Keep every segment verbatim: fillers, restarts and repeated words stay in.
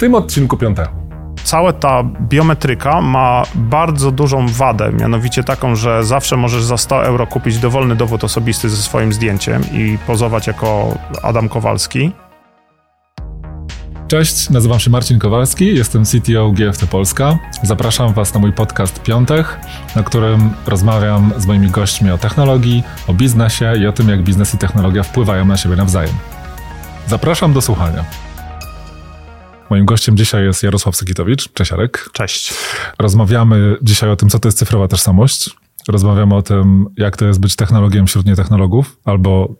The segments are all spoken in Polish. tym odcinku piątego. Cała ta biometryka ma bardzo dużą wadę, mianowicie taką, że zawsze możesz za sto euro kupić dowolny dowód osobisty ze swoim zdjęciem i pozować jako Adam Kowalski. Cześć, nazywam się Marcin Kowalski, jestem C T O G F T Polska. Zapraszam Was na mój podcast Piątek, na którym rozmawiam z moimi gośćmi o technologii, o biznesie i o tym, jak biznes i technologia wpływają na siebie nawzajem. Zapraszam do słuchania. Moim gościem dzisiaj jest Jarosław Sygitowicz. Cześć, Jarek. Cześć. Rozmawiamy dzisiaj o tym, co to jest cyfrowa tożsamość. Rozmawiamy o tym, jak to jest być technologiem wśród nietechnologów albo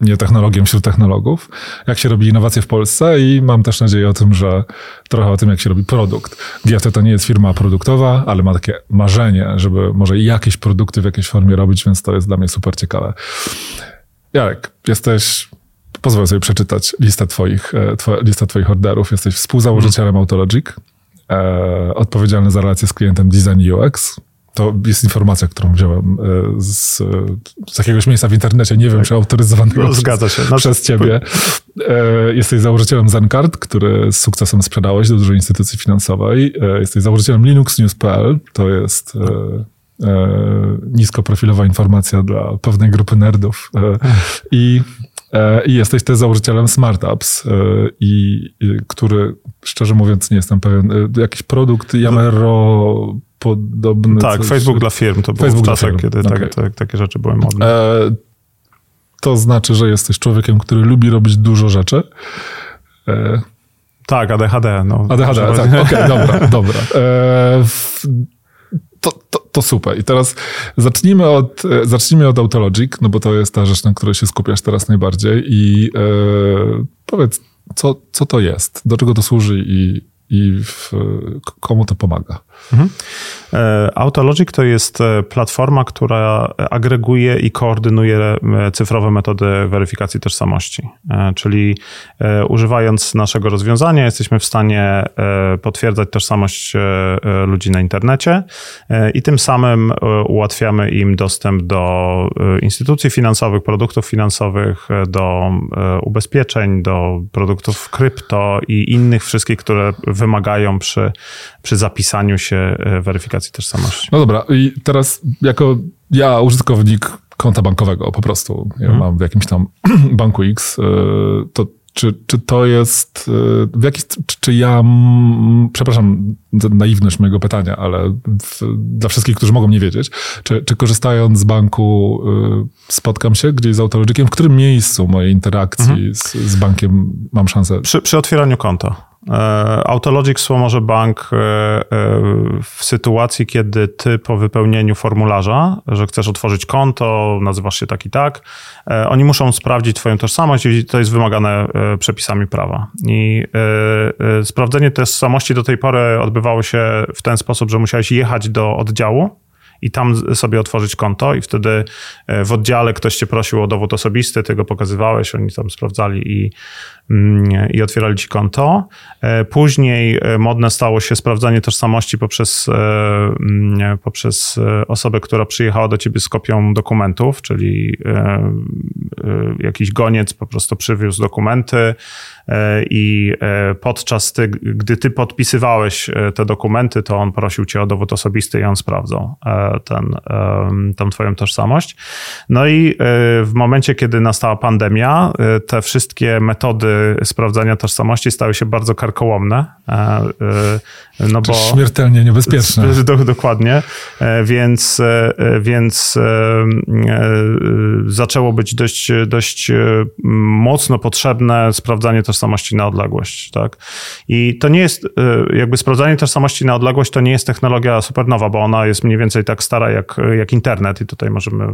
nie technologiem wśród technologów, jak się robi innowacje w Polsce i mam też nadzieję o tym, że trochę o tym, jak się robi produkt. G F T to nie jest firma produktowa, ale ma takie marzenie, żeby może jakieś produkty w jakiejś formie robić, więc to jest dla mnie super ciekawe. Jarek, jesteś, pozwolę sobie przeczytać listę twoich, twoja, listę twoich orderów. Jesteś współzałożycielem hmm. Authologic, e, odpowiedzialny za relacje z klientem Design i U X. To jest informacja, którą wziąłem z, z jakiegoś miejsca w internecie, nie wiem, tak. czy autoryzowanego no, zgadza się. No, przez ciebie. Jesteś założycielem ZenCard, który z sukcesem sprzedałeś do dużej instytucji finansowej. Jesteś założycielem Linux News kropka p l. To jest nisko profilowa informacja dla pewnej grupy nerdów. I, i jesteś też założycielem Smart Apps, i, który, szczerze mówiąc, nie jestem pewien, jakiś produkt Yammero... Podobny tak, coś. Facebook dla firm to było w czasach, kiedy okay. tak, tak, takie rzeczy były modne. E, to znaczy, że jesteś człowiekiem, który lubi robić dużo rzeczy. E, tak, A D H D. No, A D H D, tak, okej, okay, dobra, dobra. E, w, to, to, to super. I teraz zacznijmy od, zacznijmy od Authologic, no bo to jest ta rzecz, na której się skupiasz teraz najbardziej i e, powiedz, co, co to jest, do czego to służy i i w, komu to pomaga? Mhm. Authologic to jest platforma, która agreguje i koordynuje cyfrowe metody weryfikacji tożsamości. Czyli używając naszego rozwiązania jesteśmy w stanie potwierdzać tożsamość ludzi na internecie i tym samym ułatwiamy im dostęp do instytucji finansowych, produktów finansowych, do ubezpieczeń, do produktów krypto i innych wszystkich, które wymagają przy, przy zapisaniu się weryfikacji tożsamości. No dobra, i teraz jako ja użytkownik konta bankowego po prostu, ja hmm. mam w jakimś tam banku X, to czy, czy to jest, w jaki, czy, czy ja, przepraszam za naiwność mojego pytania, ale w, dla wszystkich, którzy mogą nie wiedzieć, czy, czy korzystając z banku spotkam się gdzieś z Authologiciem, w którym miejscu mojej interakcji hmm. z, z bankiem mam szansę? Przy, przy otwieraniu konta. Authologic wspomoże bank w sytuacji, kiedy ty po wypełnieniu formularza, że chcesz otworzyć konto, nazywasz się tak i tak, oni muszą sprawdzić twoją tożsamość i to jest wymagane przepisami prawa. I sprawdzenie tożsamości do tej pory odbywało się w ten sposób, że musiałeś jechać do oddziału i tam sobie otworzyć konto i wtedy w oddziale ktoś cię prosił o dowód osobisty, ty go pokazywałeś, oni tam sprawdzali i, i otwierali ci konto. Później modne stało się sprawdzanie tożsamości poprzez, poprzez osobę, która przyjechała do ciebie z kopią dokumentów, czyli jakiś goniec po prostu przywiózł dokumenty i podczas ty, gdy ty podpisywałeś te dokumenty, to on prosił cię o dowód osobisty i on sprawdzał ten, tą twoją tożsamość. No i w momencie, kiedy nastała pandemia, te wszystkie metody sprawdzania tożsamości stały się bardzo karkołomne. No bo śmiertelnie niebezpieczne. Do, dokładnie. Więc, więc zaczęło być dość, dość mocno potrzebne sprawdzanie tożsamości na odległość. Tak? I to nie jest, jakby sprawdzanie tożsamości na odległość to nie jest technologia supernowa, bo ona jest mniej więcej więcej tak stara jak, jak internet i tutaj możemy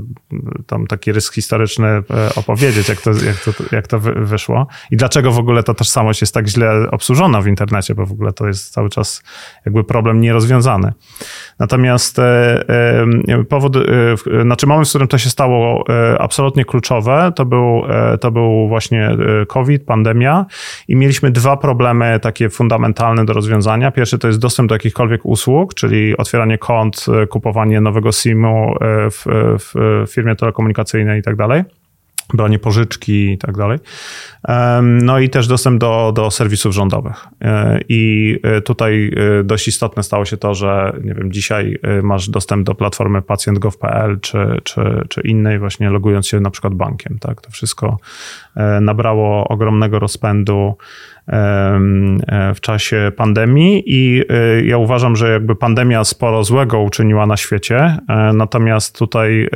tam taki rys historyczny opowiedzieć, jak to, jak to, jak to wyszło i dlaczego w ogóle ta tożsamość jest tak źle obsłużona w internecie, bo w ogóle to jest cały czas jakby problem nierozwiązany. Natomiast powód, znaczy moment, w którym to się stało absolutnie kluczowe, to był, to był właśnie COVID, pandemia i mieliśmy dwa problemy takie fundamentalne do rozwiązania. Pierwszy to jest dostęp do jakichkolwiek usług, czyli otwieranie kont, kupowanie nowego SIM-u w, w firmie telekomunikacyjnej i tak dalej. branie pożyczki i tak dalej. No i też dostęp do, do serwisów rządowych. I tutaj dość istotne stało się to, że nie wiem, dzisiaj masz dostęp do platformy pacjent kropka gov kropka pl czy, czy, czy innej właśnie logując się na przykład bankiem. Tak? To wszystko nabrało ogromnego rozpędu w czasie pandemii i ja uważam, że jakby pandemia sporo złego uczyniła na świecie, natomiast tutaj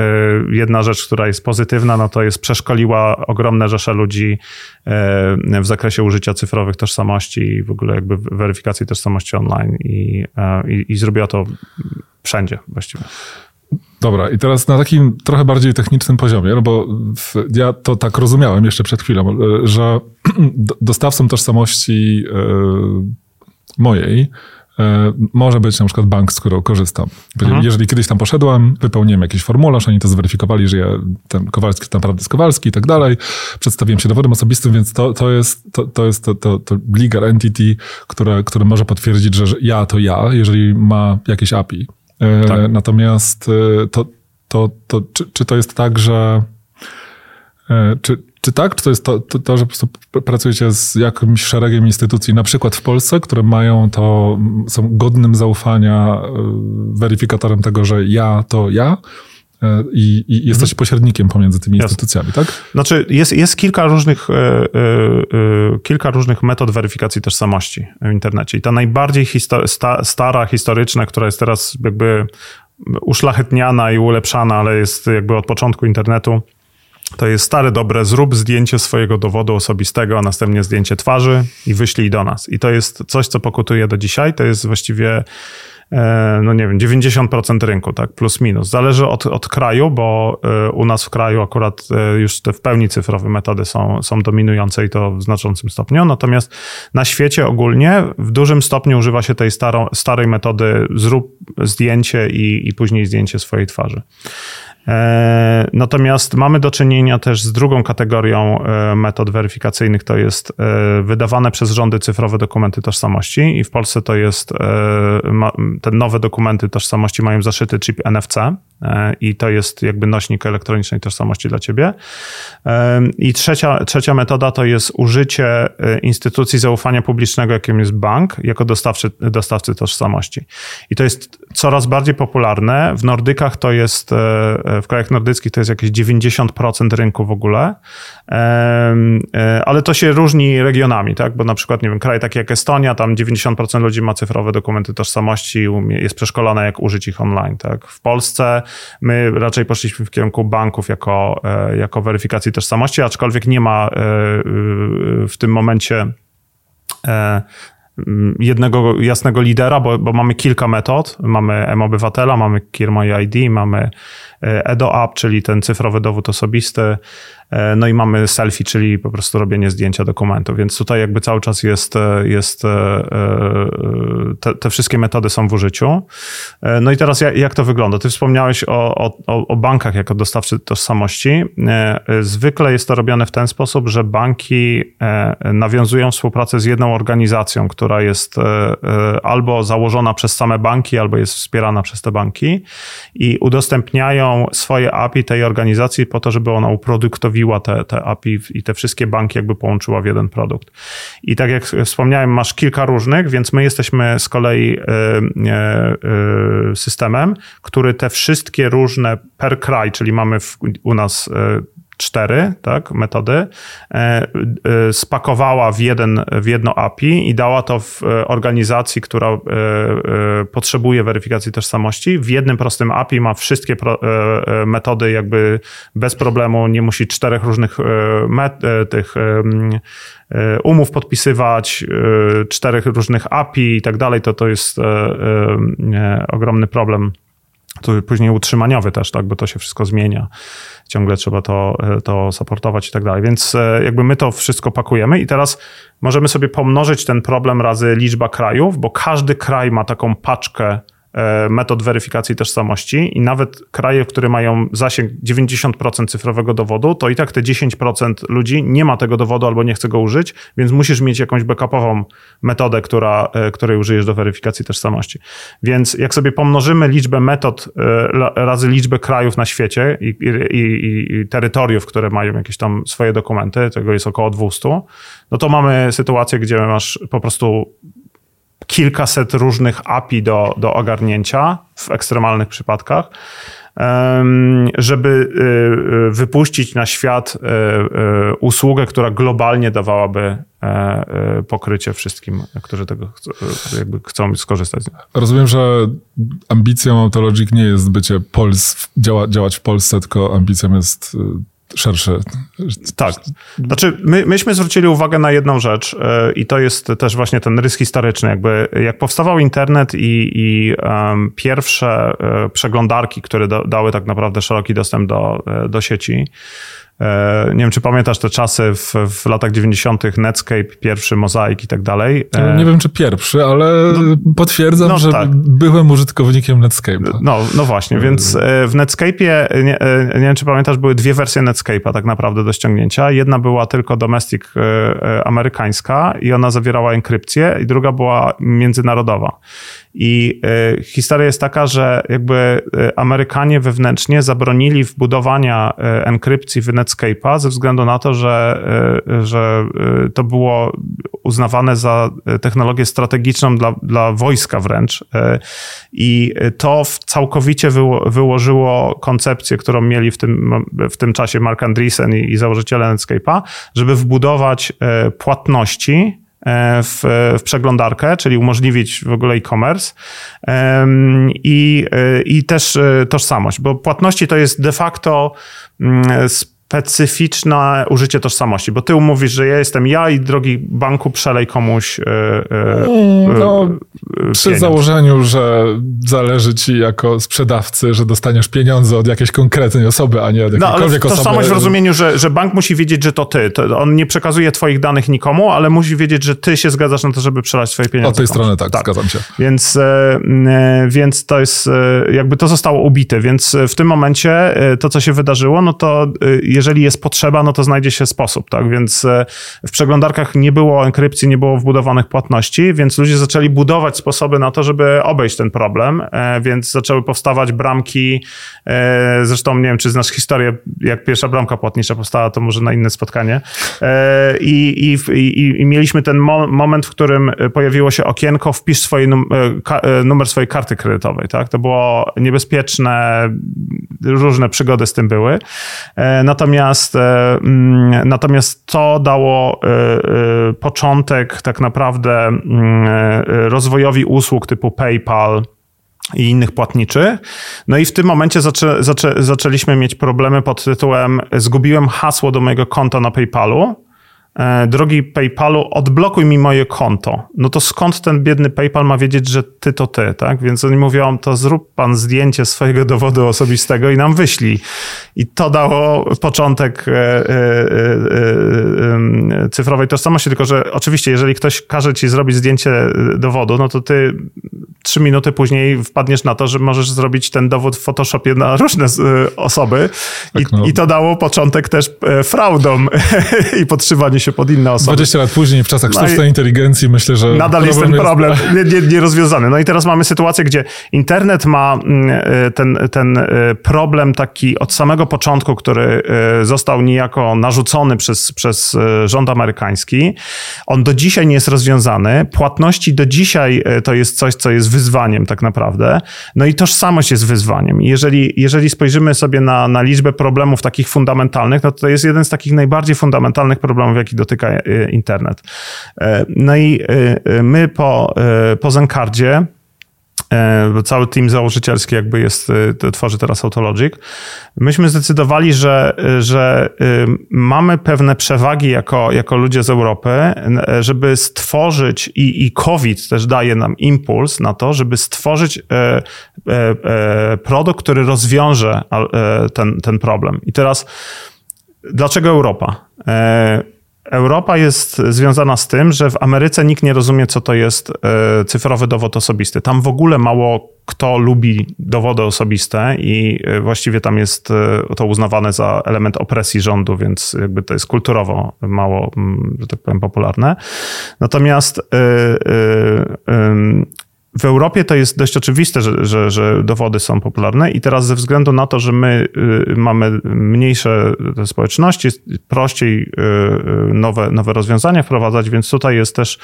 jedna rzecz, która jest pozytywna, no to jest przeszkoliła ogromne rzesze ludzi w zakresie użycia cyfrowych tożsamości i w ogóle jakby weryfikacji tożsamości online i, i, i zrobiła to wszędzie właściwie. Dobra, i teraz na takim trochę bardziej technicznym poziomie, no bo w, ja to tak rozumiałem jeszcze przed chwilą, że dostawcą tożsamości e, mojej e, może być na przykład bank, z którego korzystam. Mhm. Jeżeli kiedyś tam poszedłem, wypełniłem jakiś formularz, oni to zweryfikowali, że ja ten Kowalski naprawdę jest Kowalski i tak dalej, przedstawiłem się dowodem osobistym, więc to, to jest, to, to, jest to, to, to legal entity, które, które może potwierdzić, że ja to ja, jeżeli ma jakieś A P I. Tak. Natomiast to, to, to, czy, czy to jest tak, że czy, czy tak, czy to jest to, to, to, że po prostu pracujecie z jakimś szeregiem instytucji, na przykład w Polsce, które mają to, są godnym zaufania weryfikatorem tego, że ja to ja? I, i jesteś mhm. pośrednikiem pomiędzy tymi Jasne. Instytucjami, tak? Znaczy jest, jest kilka różnych, yy, yy, kilka różnych metod weryfikacji tożsamości w internecie. I ta najbardziej histor- sta, stara, historyczna, która jest teraz jakby uszlachetniana i ulepszana, ale jest jakby od początku internetu, to jest stare dobre, zrób zdjęcie swojego dowodu osobistego, a następnie zdjęcie twarzy i wyślij do nas. I to jest coś, co pokutuje do dzisiaj. To jest właściwie no nie wiem, dziewięćdziesiąt procent rynku, tak, plus minus. Zależy od, od kraju, bo u nas w kraju akurat już te w pełni cyfrowe metody są, są dominujące i to w znaczącym stopniu. Natomiast na świecie ogólnie w dużym stopniu używa się tej staro, starej metody zrób zdjęcie i, i później zdjęcie swojej twarzy. Natomiast mamy do czynienia też z drugą kategorią metod weryfikacyjnych, to jest wydawane przez rządy cyfrowe dokumenty tożsamości i w Polsce to jest, te nowe dokumenty tożsamości mają zaszyty chip N F C i to jest jakby nośnik elektronicznej tożsamości dla ciebie. I trzecia, trzecia metoda to jest użycie instytucji zaufania publicznego, jakim jest bank, jako dostawcy, dostawcy tożsamości. I to jest coraz bardziej popularne. W Nordykach to jest... W krajach nordyckich to jest jakieś dziewięćdziesiąt procent rynku w ogóle, ale to się różni regionami, tak? Bo na przykład, nie wiem, kraj taki jak Estonia, tam dziewięćdziesiąt procent ludzi ma cyfrowe dokumenty tożsamości, jest przeszkolone, jak użyć ich online, tak? W Polsce my raczej poszliśmy w kierunku banków jako, jako weryfikacji tożsamości, aczkolwiek nie ma w tym momencie jednego jasnego lidera, bo, bo mamy kilka metod. Mamy mObywatela, mamy Kirma I D, mamy EdoApp, czyli ten cyfrowy dowód osobisty, no i mamy selfie, czyli po prostu robienie zdjęcia dokumentu. Więc tutaj jakby cały czas jest, jest te, te wszystkie metody są w użyciu. No i teraz jak, jak to wygląda? Ty wspomniałeś o, o, o bankach jako dostawcy tożsamości. Zwykle jest to robione w ten sposób, że banki nawiązują współpracę z jedną organizacją, która jest albo założona przez same banki, albo jest wspierana przez te banki i udostępniają swoje A P I tej organizacji po to, żeby ona uproduktowiła Te, te A P I i te wszystkie banki jakby połączyła w jeden produkt. I tak jak wspomniałem, masz kilka różnych, więc my jesteśmy z kolei systemem, który te wszystkie różne per kraj, czyli mamy w, u nas cztery, tak, metody, spakowała w, jeden, w jedno A P I i dała to w organizacji, która potrzebuje weryfikacji tożsamości. W jednym prostym A P I ma wszystkie pro, metody jakby bez problemu, nie musi czterech różnych met, tych umów podpisywać, czterech różnych A P I i tak dalej, to to jest ogromny problem. To później utrzymaniowy też, tak, bo to się wszystko zmienia. Ciągle trzeba to, to supportować i tak dalej. Więc jakby my to wszystko pakujemy i teraz możemy sobie pomnożyć ten problem razy liczba krajów, bo każdy kraj ma taką paczkę metod weryfikacji tożsamości i nawet kraje, które mają zasięg dziewięćdziesiąt procent cyfrowego dowodu, to i tak te dziesięć procent ludzi nie ma tego dowodu albo nie chce go użyć, więc musisz mieć jakąś backupową metodę, która, której użyjesz do weryfikacji tożsamości. Więc jak sobie pomnożymy liczbę metod razy liczbę krajów na świecie i, i, i terytoriów, które mają jakieś tam swoje dokumenty, tego jest około dwieście, no to mamy sytuację, gdzie masz po prostu kilkaset różnych A P I do, do ogarnięcia w ekstremalnych przypadkach, żeby wypuścić na świat usługę, która globalnie dawałaby pokrycie wszystkim, którzy tego chcą, jakby chcą skorzystać z niej. Rozumiem, że ambicją Authologic nie jest bycie Pols, działa, działać w Polsce, tylko ambicją jest szersze. Tak. Znaczy, my, myśmy zwrócili uwagę na jedną rzecz yy, i to jest też właśnie ten rys historyczny. Jakby jak powstawał internet i, i yy, pierwsze yy, przeglądarki, które do, dały tak naprawdę szeroki dostęp do, yy, do sieci. Nie wiem, czy pamiętasz te czasy w, w latach dziewięćdziesiątych, Netscape, pierwszy Mosaic i tak dalej. Nie wiem, czy pierwszy, ale no, potwierdzam, no, że tak. Byłem użytkownikiem Netscape'a. No, no właśnie, więc w Netscape'ie, nie, nie wiem, czy pamiętasz, były dwie wersje Netscape'a tak naprawdę do ściągnięcia. Jedna była tylko domestic amerykańska i ona zawierała enkrypcję i druga była międzynarodowa. I historia jest taka, że jakby Amerykanie wewnętrznie zabronili wbudowania enkrypcji w Netscape'a ze względu na to, że, że to było uznawane za technologię strategiczną dla, dla wojska wręcz. I to całkowicie wyło, wyłożyło koncepcję, którą mieli w tym, w tym czasie Mark Andreessen i, i założyciele Netscape'a, żeby wbudować płatności W, w przeglądarkę, czyli umożliwić w ogóle e-commerce i, i też tożsamość, bo płatności to jest de facto specyficzne użycie tożsamości, bo ty umówisz, że ja jestem ja i drogi banku przelej komuś no, pieniądz. Przy założeniu, że zależy ci jako sprzedawcy, że dostaniesz pieniądze od jakiejś konkretnej osoby, a nie od jakiejkolwiek no, ale tożsamość osoby. W rozumieniu, że, że bank musi wiedzieć, że to ty. To on nie przekazuje twoich danych nikomu, ale musi wiedzieć, że ty się zgadzasz na to, żeby przelać swoje pieniądze. Od tej strony tak, tak, zgadzam się. Więc, więc to jest, jakby to zostało ubite, więc w tym momencie to, co się wydarzyło, no to jeżeli jest potrzeba, no to znajdzie się sposób, tak? Więc w przeglądarkach nie było enkrypcji, nie było wbudowanych płatności, więc ludzie zaczęli budować sposoby na to, żeby obejść ten problem, więc zaczęły powstawać bramki, zresztą nie wiem, czy znasz historię, jak pierwsza bramka płatnicza powstała, to może na inne spotkanie. I, i, i, i mieliśmy ten mo- moment, w którym pojawiło się okienko, wpisz swoje num- ka- numer swojej karty kredytowej, tak? To było niebezpieczne, różne przygody z tym były. Natomiast, natomiast to dało początek tak naprawdę rozwojowi usług typu PayPal i innych płatniczych. No i w tym momencie zaczę, zaczę, zaczęliśmy mieć problemy pod tytułem zgubiłem hasło do mojego konta na PayPalu. Drogi PayPalu, odblokuj mi moje konto. No to skąd ten biedny PayPal ma wiedzieć, że ty to ty, tak? Więc oni mówią, to zrób pan zdjęcie swojego dowodu osobistego i nam wyślij. I to dało początek e, e, e, e, cyfrowej tożsamości, tylko że oczywiście, jeżeli ktoś każe ci zrobić zdjęcie dowodu, no to ty trzy minuty później wpadniesz na to, że możesz zrobić ten dowód w Photoshopie na różne osoby. I, tak, no. I to dało początek też fraudom i podszywaniu się pod inne osoby. dwadzieścia lat później, w czasach sztucznej no inteligencji, myślę, że nadal jest ten problem nierozwiązany. Nie, nie no i teraz mamy sytuację, gdzie internet ma ten, ten problem taki od samego początku, który został niejako narzucony przez, przez rząd amerykański. On do dzisiaj nie jest rozwiązany. Płatności do dzisiaj to jest coś, co jest wyzwaniem tak naprawdę. No i tożsamość jest wyzwaniem. Jeżeli, jeżeli spojrzymy sobie na, na liczbę problemów takich fundamentalnych, no to jest jeden z takich najbardziej fundamentalnych problemów, jaki dotyka internet. No i my po, po ZenCardzie, bo cały team założycielski jakby jest, tworzy teraz Authologic, myśmy zdecydowali, że, że mamy pewne przewagi jako, jako ludzie z Europy, żeby stworzyć i, i COVID też daje nam impuls na to, żeby stworzyć produkt, który rozwiąże ten, ten problem. I teraz dlaczego Europa? Europa jest związana z tym, że w Ameryce nikt nie rozumie, co to jest y, cyfrowy dowód osobisty. Tam w ogóle mało kto lubi dowody osobiste i właściwie tam jest y, to uznawane za element opresji rządu, więc jakby to jest kulturowo mało, że tak powiem, popularne. Natomiast y, y, y, w Europie to jest dość oczywiste, że, że, że dowody są popularne i teraz ze względu na to, że my mamy mniejsze społeczności, jest prościej nowe, nowe rozwiązania wprowadzać, więc tutaj jest też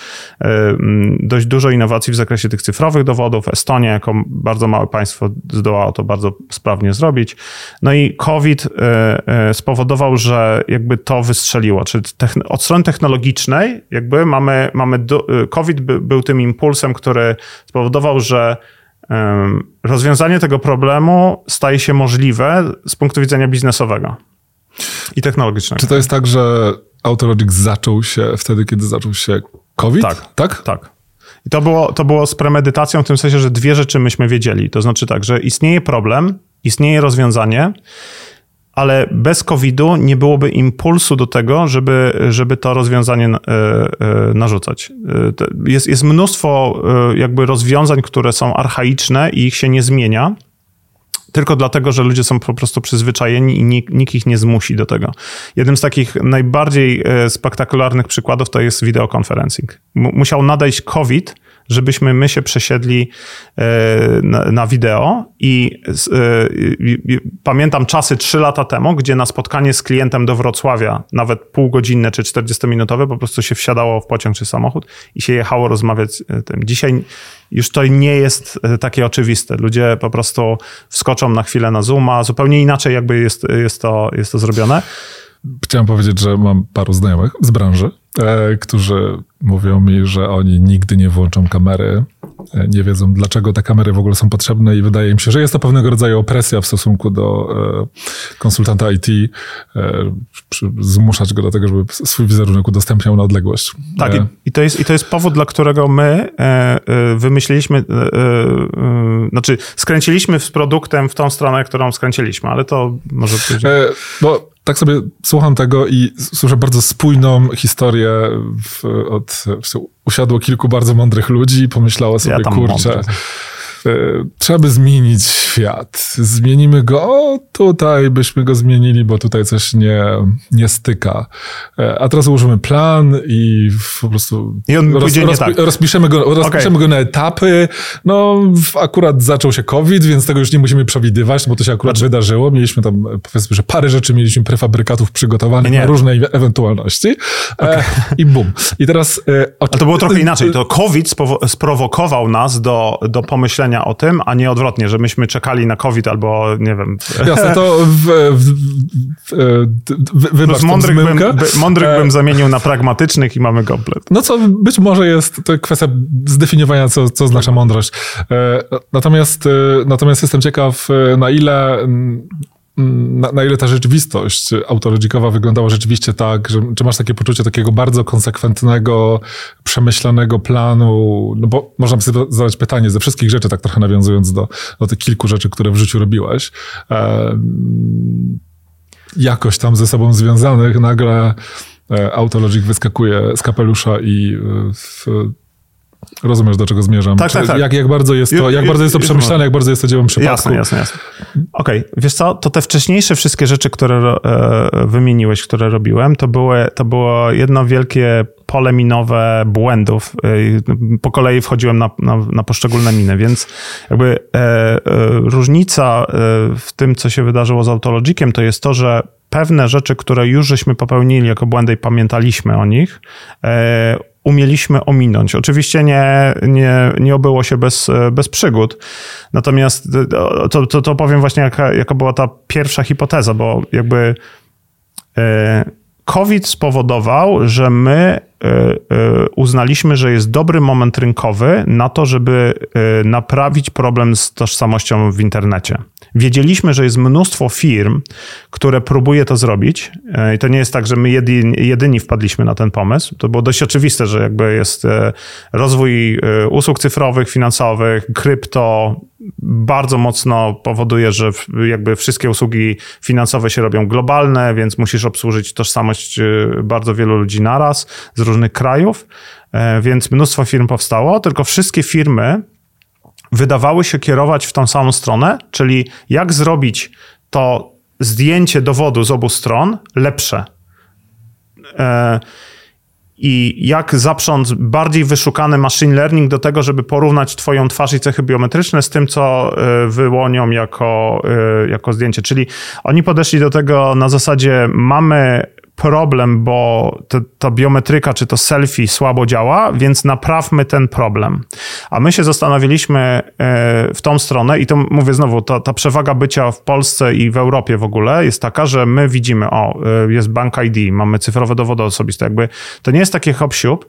dość dużo innowacji w zakresie tych cyfrowych dowodów. Estonia jako bardzo małe państwo zdołało to bardzo sprawnie zrobić. No i COVID spowodował, że jakby to wystrzeliło. Czyli od strony technologicznej jakby mamy, mamy do, COVID był tym impulsem, który spowodował, że rozwiązanie tego problemu staje się możliwe z punktu widzenia biznesowego i technologicznego. Czy to jest tak, że Authologic zaczął się wtedy, kiedy zaczął się COVID? Tak, tak. tak. I to było, to było z premedytacją w tym sensie, że dwie rzeczy myśmy wiedzieli. To znaczy tak, że istnieje problem, istnieje rozwiązanie, ale bez kowida nie byłoby impulsu do tego, żeby, żeby to rozwiązanie narzucać. Jest, jest mnóstwo jakby rozwiązań, które są archaiczne i ich się nie zmienia, tylko dlatego, że ludzie są po prostu przyzwyczajeni i nikt, nikt ich nie zmusi do tego. Jednym z takich najbardziej spektakularnych przykładów to jest wideokonferencing. Musiał nadejść COVID, żebyśmy my się przesiedli na, na wideo i y, pamiętam czasy trzy lata temu, gdzie na spotkanie z klientem do Wrocławia, nawet półgodzinne czy czterdziestominutowe, po prostu się wsiadało w pociąg czy samochód i się jechało rozmawiać tym. Dzisiaj już to nie jest takie oczywiste. Ludzie po prostu wskoczą na chwilę na Zooma, zupełnie inaczej jakby jest, jest, to, jest to zrobione. Chciałem powiedzieć, że mam paru znajomych z branży, e, którzy mówią mi, że oni nigdy nie włączą kamery, e, nie wiedzą, dlaczego te kamery w ogóle są potrzebne i wydaje im się, że jest to pewnego rodzaju opresja w stosunku do e, konsultanta I T, e, przy, zmuszać go do tego, żeby swój wizerunek udostępniał na odległość. Tak, e. i, to jest, i to jest powód, dla którego my e, e, wymyśliliśmy, e, e, e, znaczy skręciliśmy z produktem w tą stronę, którą skręciliśmy, ale to może być... E, bo tak sobie słucham tego i słyszę bardzo spójną historię w, od... Usiadło kilku bardzo mądrych ludzi i pomyślało sobie, ja kurczę, mądry. Trzeba by zmienić świat. Zmienimy go, o, tutaj byśmy go zmienili, bo tutaj coś nie, nie styka. A teraz ułożymy plan i po prostu I on roz, rozpi- tak. rozpiszemy, go, rozpiszemy okay. go na etapy. No, akurat zaczął się COVID, więc tego już nie musimy przewidywać, bo to się akurat znaczy... wydarzyło. Mieliśmy tam, powiedzmy, że parę rzeczy mieliśmy prefabrykatów przygotowanych nie, nie. na różne e- ewentualności. Okay. E- I bum. I teraz... E- o- Ale to było trochę inaczej. To COVID spowo- sprowokował nas do, do pomyślenia o tym, a nie odwrotnie, że myśmy czekali na COVID albo, nie wiem... Jasne, to w, w, w, w, wybacz mądrych bym, by, mądrych bym zamienił na pragmatycznych i mamy komplet. No co być może jest to kwestia zdefiniowania, co, co znaczy mądrość. Natomiast, natomiast jestem ciekaw, na ile... Na, na ile ta rzeczywistość autologikowa wyglądała rzeczywiście tak, że, czy masz takie poczucie takiego bardzo konsekwentnego, przemyślanego planu, no bo można sobie zadać pytanie ze wszystkich rzeczy, tak trochę nawiązując do, do tych kilku rzeczy, które w życiu robiłeś, e, jakoś tam ze sobą związanych, nagle e, Authologic wyskakuje z kapelusza i w, rozumiesz, do czego zmierzam. Tak, tak, tak. Jak, jak bardzo jest to, jak bardzo jest to przemyślane, jak bardzo jest to dziełem przypadku. Jasne, jasne, jasne. Okej, okay. Wiesz co, to te wcześniejsze wszystkie rzeczy, które e, wymieniłeś, które robiłem, to, były, to było jedno wielkie pole minowe błędów. E, po kolei wchodziłem na, na, na poszczególne miny, więc jakby e, e, różnica w tym, co się wydarzyło z Authologiciem, to jest to, że pewne rzeczy, które już żeśmy popełnili jako błędy i pamiętaliśmy o nich, e, umieliśmy ominąć. Oczywiście nie, nie, nie obyło się bez, bez przygód. Natomiast to, to, to powiem właśnie, jaka, jaka była ta pierwsza hipoteza, bo jakby COVID spowodował, że my uznaliśmy, że jest dobry moment rynkowy na to, żeby naprawić problem z tożsamością w internecie. Wiedzieliśmy, że jest mnóstwo firm, które próbuje to zrobić i to nie jest tak, że my jedyni, jedyni wpadliśmy na ten pomysł. To było dość oczywiste, że jakby jest rozwój usług cyfrowych, finansowych, krypto bardzo mocno powoduje, że jakby wszystkie usługi finansowe się robią globalne, więc musisz obsłużyć tożsamość bardzo wielu ludzi naraz z różnych krajów, więc mnóstwo firm powstało, tylko wszystkie firmy wydawały się kierować w tą samą stronę, czyli jak zrobić to zdjęcie dowodu z obu stron lepsze i jak zaprząc bardziej wyszukany machine learning do tego, żeby porównać twoją twarz i cechy biometryczne z tym, co wyłonią jako, jako zdjęcie. Czyli oni podeszli do tego na zasadzie mamy problem, bo te, ta biometryka czy to selfie słabo działa, więc naprawmy ten problem. A my się zastanowiliśmy w tą stronę i to mówię znowu, ta, ta przewaga bycia w Polsce i w Europie w ogóle jest taka, że my widzimy, o, jest Bank I D, mamy cyfrowe dowody osobiste, jakby to nie jest takie hop-siup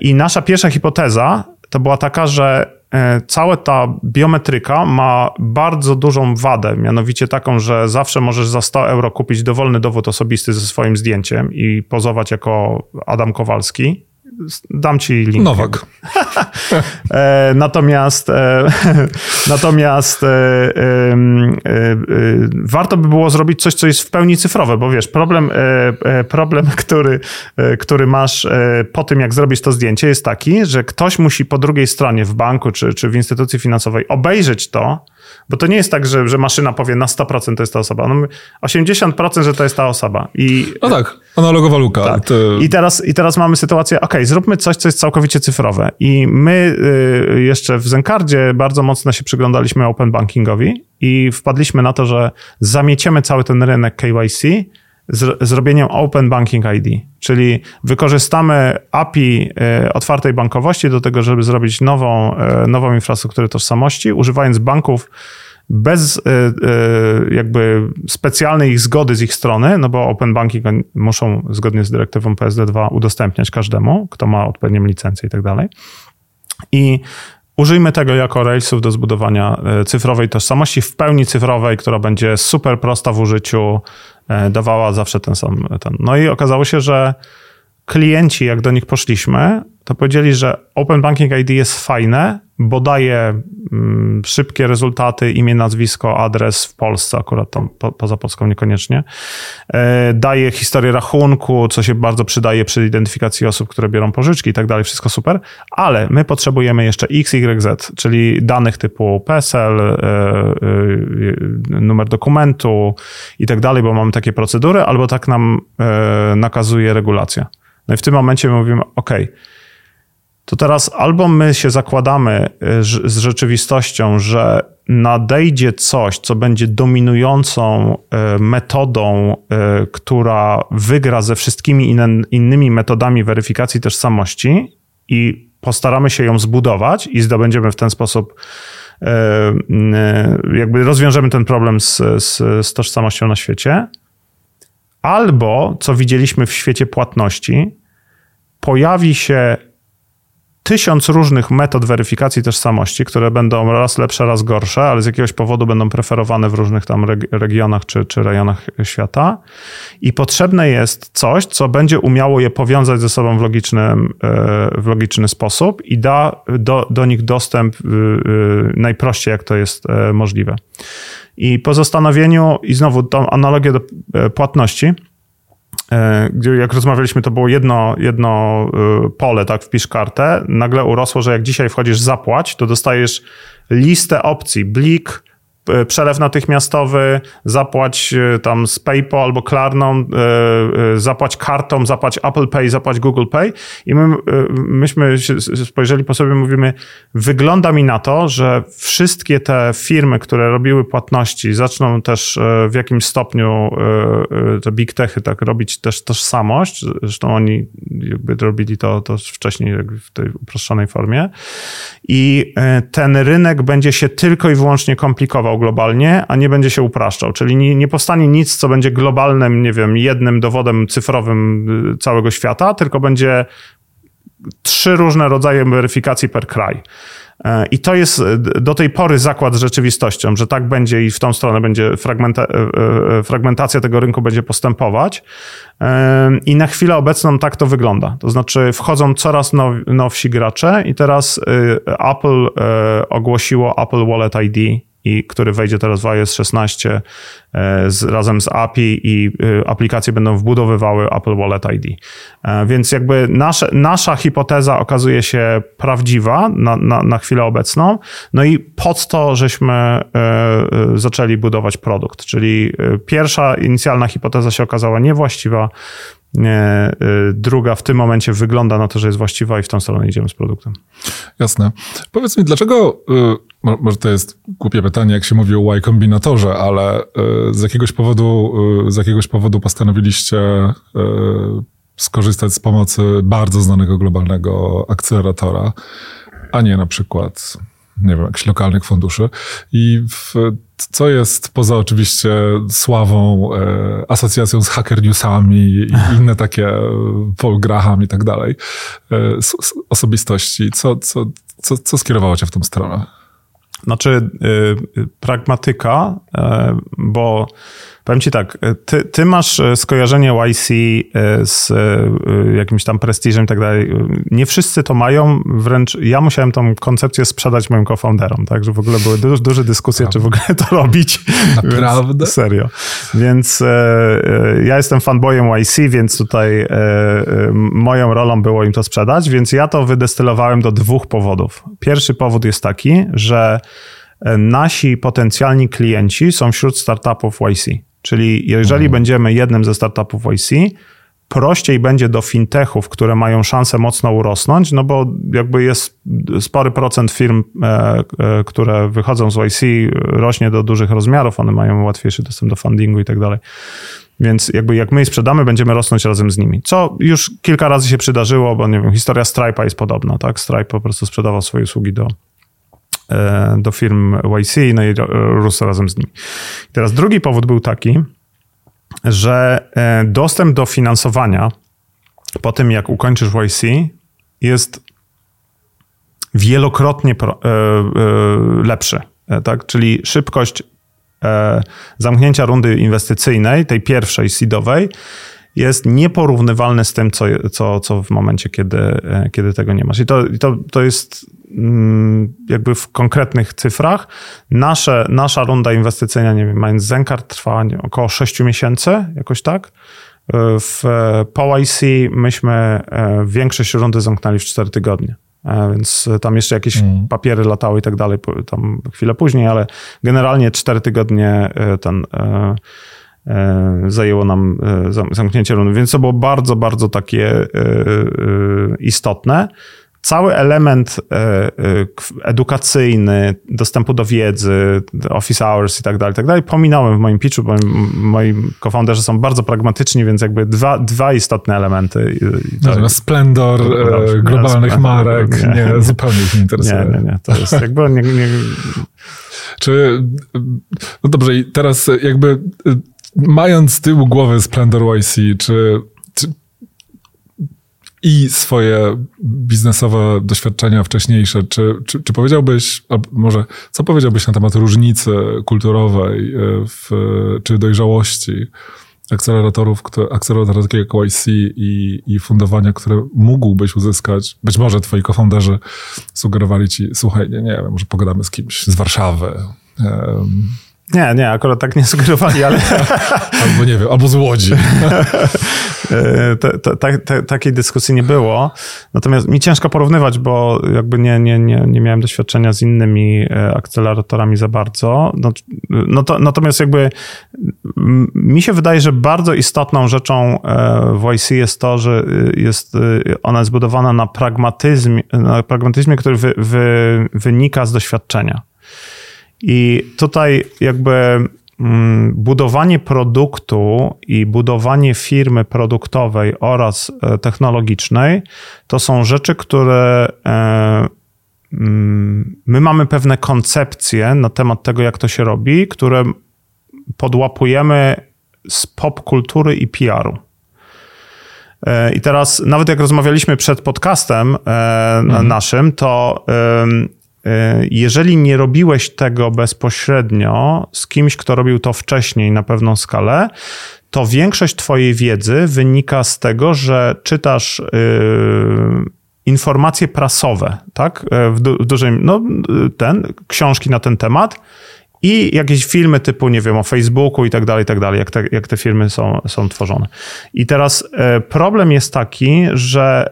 i nasza pierwsza hipoteza to była taka, że cała ta biometryka ma bardzo dużą wadę, mianowicie taką, że zawsze możesz za sto euro kupić dowolny dowód osobisty ze swoim zdjęciem i pozować jako Adam Kowalski. Dam ci link. Nowak. natomiast natomiast warto by było zrobić coś, co jest w pełni cyfrowe, bo wiesz, problem, problem który, który masz po tym, jak zrobisz to zdjęcie, jest taki, że ktoś musi po drugiej stronie w banku czy, czy w instytucji finansowej obejrzeć to, bo to nie jest tak, że, że maszyna powie na sto procent to jest ta osoba. No, osiemdziesiąt procent, że to jest ta osoba. I, no tak, analogowa luka. Tak. To... I, teraz, I teraz mamy sytuację, okej, okay, zróbmy coś, co jest całkowicie cyfrowe. I my y, jeszcze w ZenCardzie bardzo mocno się przyglądaliśmy open bankingowi i wpadliśmy na to, że zamieciemy cały ten rynek K Y C z zrobieniem Open Banking I D, czyli wykorzystamy A P I otwartej bankowości do tego, żeby zrobić nową, nową infrastrukturę tożsamości, używając banków bez jakby specjalnej ich zgody z ich strony, no bo Open Banking muszą zgodnie z dyrektywą P S D dwa udostępniać każdemu, kto ma odpowiednią licencję i tak dalej. I użyjmy tego jako railsów do zbudowania cyfrowej tożsamości, w pełni cyfrowej, która będzie super prosta w użyciu, dawała zawsze ten sam... Ten. No i okazało się, że klienci, jak do nich poszliśmy, to powiedzieli, że Open Banking I D jest fajne, bo daje szybkie rezultaty, imię, nazwisko, adres w Polsce, akurat tam po, poza Polską niekoniecznie. Daje historię rachunku, co się bardzo przydaje przy identyfikacji osób, które biorą pożyczki i tak dalej, wszystko super, ale my potrzebujemy jeszcze X Y Z, czyli danych typu PESEL, numer dokumentu i tak dalej, bo mamy takie procedury, albo tak nam nakazuje regulacja. No i w tym momencie my mówimy, ok, to teraz albo my się zakładamy z rzeczywistością, że nadejdzie coś, co będzie dominującą metodą, która wygra ze wszystkimi innymi metodami weryfikacji tożsamości i postaramy się ją zbudować i zdobędziemy w ten sposób, jakby rozwiążemy ten problem z, z, z tożsamością na świecie. Albo, co widzieliśmy w świecie płatności, pojawi się tysiąc różnych metod weryfikacji tożsamości, które będą raz lepsze, raz gorsze, ale z jakiegoś powodu będą preferowane w różnych tam regionach czy, czy rejonach świata. I potrzebne jest coś, co będzie umiało je powiązać ze sobą w logiczny, w logiczny sposób i da do, do nich dostęp najprościej, jak to jest możliwe. I po zastanowieniu, i znowu tą analogię do płatności, gdzie jak rozmawialiśmy, to było jedno, jedno pole, tak, wpisz kartę, nagle urosło, że jak dzisiaj wchodzisz zapłać, to dostajesz listę opcji, blik, przelew natychmiastowy, zapłać tam z PayPal albo Klarną, zapłać kartą, zapłać Apple Pay, zapłać Google Pay i my, myśmy się spojrzeli po sobie, mówimy, wygląda mi na to, że wszystkie te firmy, które robiły płatności, zaczną też w jakimś stopniu te big techy tak robić też tożsamość, zresztą oni jakby robili to, to wcześniej w tej uproszczonej formie i ten rynek będzie się tylko i wyłącznie komplikował globalnie, a nie będzie się upraszczał. Czyli nie, nie powstanie nic, co będzie globalnym, nie wiem, jednym dowodem cyfrowym całego świata, tylko będzie trzy różne rodzaje weryfikacji per kraj. I to jest do tej pory zakład z rzeczywistością, że tak będzie i w tą stronę będzie fragmenta- fragmentacja tego rynku będzie postępować. I na chwilę obecną tak to wygląda. To znaczy wchodzą coraz now- nowsi gracze i teraz Apple ogłosiło Apple Wallet I D, i który wejdzie teraz w iOS szesnaście z, razem z A P I i aplikacje będą wbudowywały Apple Wallet I D. Więc jakby nasze, nasza hipoteza okazuje się prawdziwa na, na, na chwilę obecną. No i pod to żeśmy zaczęli budować produkt, czyli pierwsza inicjalna hipoteza się okazała niewłaściwa, druga w tym momencie wygląda na to, że jest właściwa i w tą stronę idziemy z produktem. Jasne. Powiedz mi, dlaczego, może to jest głupie pytanie, jak się mówi o Y-Kombinatorze, ale z jakiegoś powodu, z jakiegoś powodu postanowiliście skorzystać z pomocy bardzo znanego globalnego akceleratora, a nie na przykład, nie wiem, jakichś lokalnych funduszy. I w, co jest poza oczywiście sławą, e, asocjacją z Hacker Newsami i inne takie Paul Graham i tak dalej, e, s, osobistości. Co, co, co, co skierowało cię w tą stronę? Znaczy y, pragmatyka, y, bo powiem ci tak, ty, ty masz skojarzenie Y C z jakimś tam prestiżem i tak dalej. Nie wszyscy to mają, wręcz ja musiałem tą koncepcję sprzedać moim co-founderom, tak, że w ogóle były duże, duże dyskusje, czy w ogóle to robić. Naprawdę? Więc, serio. Więc e, ja jestem fanboyem Y C, więc tutaj e, moją rolą było im to sprzedać, więc ja to wydestylowałem do dwóch powodów. Pierwszy powód jest taki, że nasi potencjalni klienci są wśród startupów Y C. Czyli jeżeli hmm. będziemy jednym ze startupów Y C, prościej będzie do fintechów, które mają szansę mocno urosnąć, no bo jakby jest spory procent firm, które wychodzą z Y C, rośnie do dużych rozmiarów, one mają łatwiejszy dostęp do fundingu i tak dalej. Więc jakby jak my sprzedamy, będziemy rosnąć razem z nimi. Co już kilka razy się przydarzyło, bo nie wiem, historia Stripe'a jest podobna, tak? Stripe po prostu sprzedawał swoje usługi do do firm Y C, no i rósł razem z nimi. Teraz drugi powód był taki, że dostęp do finansowania po tym, jak ukończysz Y C, jest wielokrotnie lepszy. Tak? Czyli szybkość zamknięcia rundy inwestycyjnej, tej pierwszej seedowej, jest nieporównywalny z tym, co, co, co w momencie, kiedy, kiedy tego nie masz. I to, to, to jest jakby w konkretnych cyfrach. Nasze, nasza runda inwestycyjna, nie wiem, mając ZenCard, trwa około sześć miesięcy, jakoś tak. W, po Y C myśmy większość rundy zamknęli w cztery tygodnie. Więc tam jeszcze jakieś mm. papiery latały i tak dalej, tam chwilę później, ale generalnie cztery tygodnie ten... zajęło nam zamknięcie rundy, więc to było bardzo, bardzo takie istotne. Cały element edukacyjny, dostępu do wiedzy, office hours i tak dalej, i tak dalej, pominąłem w moim pitchu, bo moi co-founderzy są bardzo pragmatyczni, więc jakby dwa, dwa istotne elementy. To, splendor to, globalnych to, marek, nie, nie, zupełnie ich nie interesuje. Nie, nie, nie, to jest jakby... Nie, nie. Czy, no dobrze, i teraz jakby mając z tyłu głowy splendor Y C, czy... czy i swoje biznesowe doświadczenia wcześniejsze. Czy, czy, czy powiedziałbyś, albo może co powiedziałbyś na temat różnicy kulturowej w, czy dojrzałości akceleratorów, akceleratorów takiego Y C i, i fundowania, które mógłbyś uzyskać? Być może twoi co-founderzy sugerowali ci, słuchaj, nie, nie wiem, może pogadamy z kimś z Warszawy. Um, Nie, nie, akurat tak nie sugerowali, ale... albo nie wiem, albo z Łodzi. t, t, t, t, takiej dyskusji nie było. Natomiast mi ciężko porównywać, bo jakby nie, nie, nie, nie miałem doświadczenia z innymi akceleratorami za bardzo. No, no to, natomiast jakby mi się wydaje, że bardzo istotną rzeczą w Y C jest to, że jest, ona jest zbudowana na pragmatyzmie, na pragmatyzmie, który wy, wy, wynika z doświadczenia. I tutaj jakby budowanie produktu i budowanie firmy produktowej oraz technologicznej to są rzeczy, które my mamy pewne koncepcje na temat tego, jak to się robi, które podłapujemy z popkultury i P R-u. I teraz nawet jak rozmawialiśmy przed podcastem mhm. naszym, to jeżeli nie robiłeś tego bezpośrednio z kimś, kto robił to wcześniej na pewną skalę, to większość twojej wiedzy wynika z tego, że czytasz yy, informacje prasowe, tak? W, du- w dużym, no, ten, książki na ten temat i jakieś filmy typu, nie wiem, o Facebooku i tak dalej, i tak dalej, jak te, jak te firmy są, są tworzone. I teraz y, problem jest taki, że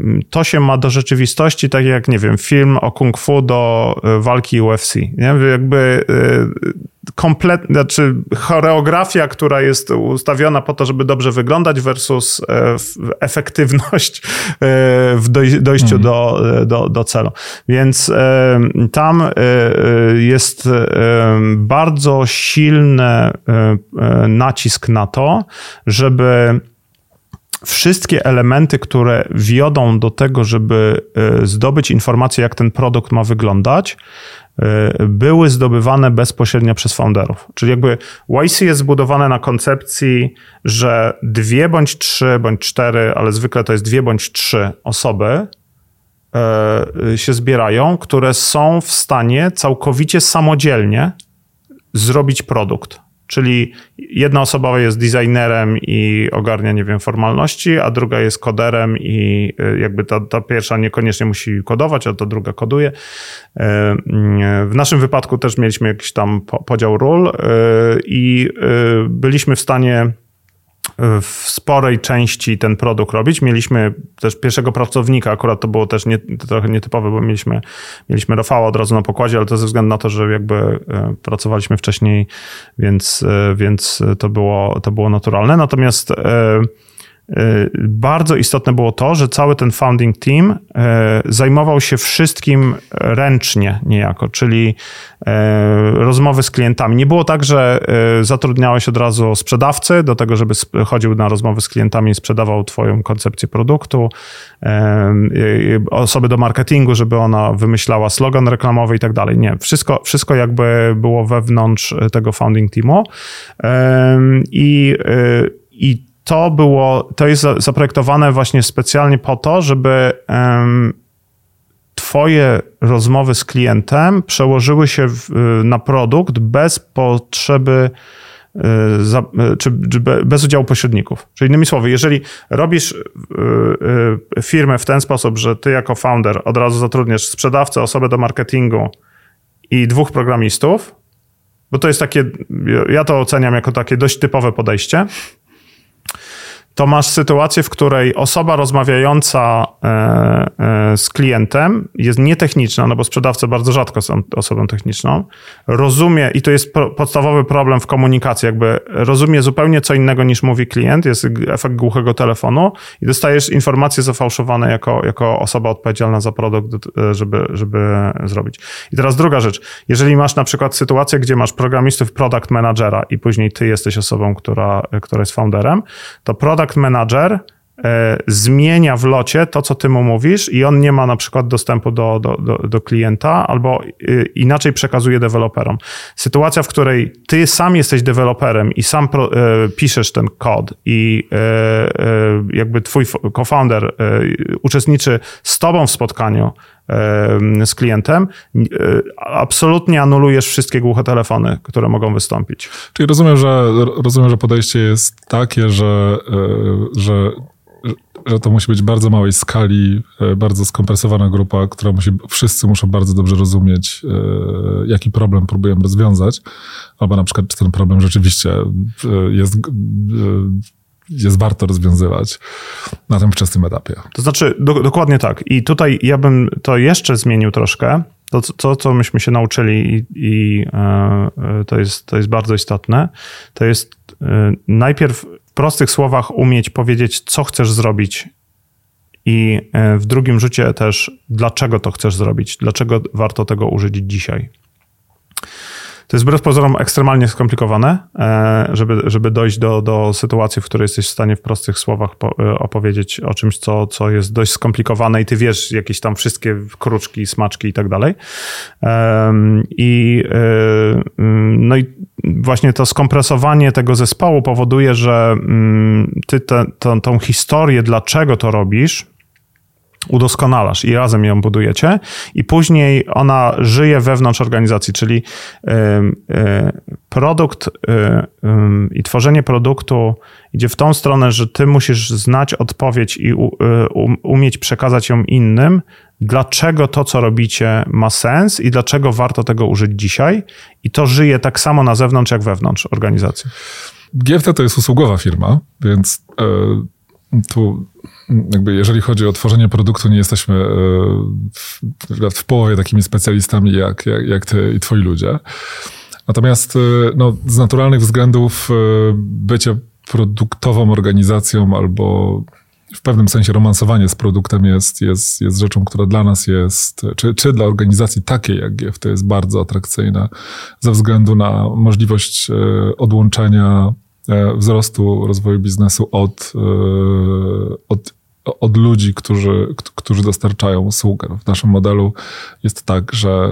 y, to się ma do rzeczywistości, tak jak, nie wiem, film o kung fu do y, walki U F C, nie? Jakby... Y, kompletna, znaczy choreografia, która jest ustawiona po to, żeby dobrze wyglądać versus efektywność w dojściu mhm. do, do, do celu. Więc tam jest bardzo silny nacisk na to, żeby wszystkie elementy, które wiodą do tego, żeby zdobyć informację, jak ten produkt ma wyglądać, były zdobywane bezpośrednio przez founderów. Czyli jakby Y C jest zbudowane na koncepcji, że dwie bądź trzy bądź cztery, ale zwykle to jest dwie bądź trzy osoby się zbierają, które są w stanie całkowicie samodzielnie zrobić produkt. Czyli jedna osoba jest designerem i ogarnia, nie wiem, formalności, a druga jest koderem i jakby ta, ta pierwsza niekoniecznie musi kodować, a ta druga koduje. W naszym wypadku też mieliśmy jakiś tam podział ról i byliśmy w stanie w sporej części ten produkt robić. Mieliśmy też pierwszego pracownika, akurat to było też nie, trochę nietypowe, bo mieliśmy, mieliśmy Rafała od razu na pokładzie, ale to ze względu na to, że jakby pracowaliśmy wcześniej, więc, więc to było, to było naturalne. Natomiast bardzo istotne było to, że cały ten founding team zajmował się wszystkim ręcznie niejako, czyli rozmowy z klientami. Nie było tak, że zatrudniałeś od razu sprzedawcy do tego, żeby chodził na rozmowy z klientami i sprzedawał twoją koncepcję produktu, osoby do marketingu, żeby ona wymyślała slogan reklamowy i tak dalej. Nie, wszystko, wszystko jakby było wewnątrz tego founding teamu i, i To było, to jest zaprojektowane właśnie specjalnie po to, żeby um, twoje rozmowy z klientem przełożyły się w, na produkt bez potrzeby Za, czy, czy bez udziału pośredników. Czyli innymi słowy, jeżeli robisz firmę w ten sposób, że ty jako founder od razu zatrudniasz sprzedawcę, osobę do marketingu i dwóch programistów, bo to jest takie, ja to oceniam jako takie dość typowe podejście, to masz sytuację, w której osoba rozmawiająca z klientem jest nietechniczna, no bo sprzedawcy bardzo rzadko są osobą techniczną, rozumie, i to jest podstawowy problem w komunikacji, jakby rozumie zupełnie co innego niż mówi klient, jest efekt głuchego telefonu i dostajesz informacje zafałszowane jako, jako osoba odpowiedzialna za produkt, żeby, żeby zrobić. I teraz druga rzecz, jeżeli masz na przykład sytuację, gdzie masz programistów, product managera i później ty jesteś osobą, która, która jest founderem, to product manager y, zmienia w locie to, co ty mu mówisz i on nie ma na przykład dostępu do, do, do, do klienta albo y, inaczej przekazuje deweloperom. Sytuacja, w której ty sam jesteś deweloperem i sam pro, y, piszesz ten kod i y, y, jakby twój co-founder y, uczestniczy z tobą w spotkaniu y, z klientem, y, absolutnie anulujesz wszystkie głuche telefony, które mogą wystąpić. Czyli rozumiem, że, rozumiem, że podejście jest takie, że, y, że że to musi być bardzo małej skali, bardzo skompresowana grupa, która musi, wszyscy muszą bardzo dobrze rozumieć, jaki problem próbujemy rozwiązać, albo na przykład, czy ten problem rzeczywiście jest, jest warto rozwiązywać na tym wczesnym etapie. To znaczy, do, dokładnie tak. I tutaj ja bym to jeszcze zmienił troszkę. To, to co myśmy się nauczyli i, i yy, to jest, to jest bardzo istotne, to jest yy, najpierw w prostych słowach umieć powiedzieć, co chcesz zrobić i w drugim rzucie też, dlaczego to chcesz zrobić, dlaczego warto tego użyć dzisiaj. To jest wbrew pozorom ekstremalnie skomplikowane, żeby, żeby dojść do, do sytuacji, w której jesteś w stanie w prostych słowach opowiedzieć o czymś, co, co jest dość skomplikowane i ty wiesz jakieś tam wszystkie kruczki, smaczki i tak dalej. I no i właśnie to skompresowanie tego zespołu powoduje, że ty te, tą, tą historię, dlaczego to robisz, udoskonalasz i razem ją budujecie i później ona żyje wewnątrz organizacji, czyli produkt i tworzenie produktu idzie w tą stronę, że ty musisz znać odpowiedź i umieć przekazać ją innym, dlaczego to, co robicie, ma sens i dlaczego warto tego użyć dzisiaj i to żyje tak samo na zewnątrz, jak wewnątrz organizacji. G F T to jest usługowa firma, więc yy, tu... Jakby jeżeli chodzi o tworzenie produktu, nie jesteśmy w, w połowie takimi specjalistami jak, jak, jak ty i twoi ludzie. Natomiast no, z naturalnych względów bycie produktową organizacją albo w pewnym sensie romansowanie z produktem jest, jest, jest rzeczą, która dla nas jest, czy, czy dla organizacji takiej jak G F T jest bardzo atrakcyjna ze względu na możliwość odłączenia wzrostu rozwoju biznesu od, od, od ludzi, którzy, którzy dostarczają usługę. W naszym modelu jest tak, że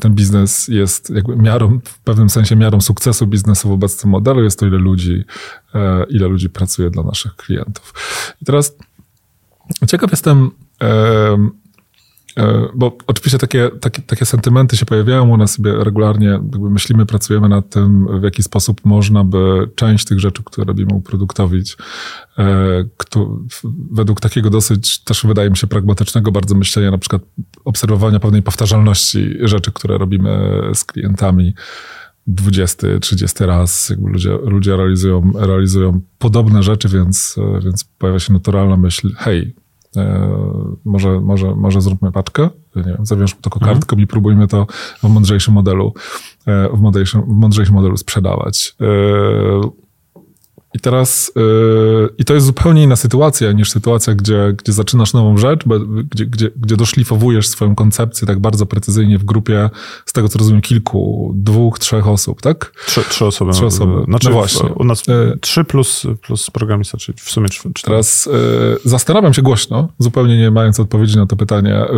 ten biznes jest jakby miarą, w pewnym sensie miarą sukcesu biznesu w obecnym modelu jest to, ile ludzi, ile ludzi pracuje dla naszych klientów. I teraz ciekaw jestem, bo oczywiście takie, takie, takie sentymenty się pojawiają u nas sobie regularnie. Jakby myślimy, pracujemy nad tym, w jaki sposób można by część tych rzeczy, które robimy, uproduktowić. Kto, według takiego dosyć też wydaje mi się pragmatycznego bardzo myślenia, na przykład obserwowania pewnej powtarzalności rzeczy, które robimy z klientami dwudziesty, trzydziesty raz. Jakby ludzie, ludzie realizują, realizują podobne rzeczy, więc, więc pojawia się naturalna myśl, hej, Może, może, może zróbmy paczkę, nie wiem, zawiążmy to kokardką mhm. i próbujmy to w mądrzejszym modelu, w mądrzejszym, w mądrzejszym modelu sprzedawać. I teraz, i to jest zupełnie inna sytuacja niż sytuacja, gdzie, gdzie zaczynasz nową rzecz, gdzie, gdzie, gdzie doszlifowujesz swoją koncepcję tak bardzo precyzyjnie w grupie, z tego co rozumiem, kilku, dwóch, trzech osób, tak? Trzy, trzy osoby. Trzy osoby. Znaczy no właśnie. U nas trzy plus, plus programista, czyli w sumie cztery. Teraz y, zastanawiam się głośno, zupełnie nie mając odpowiedzi na to pytanie, y,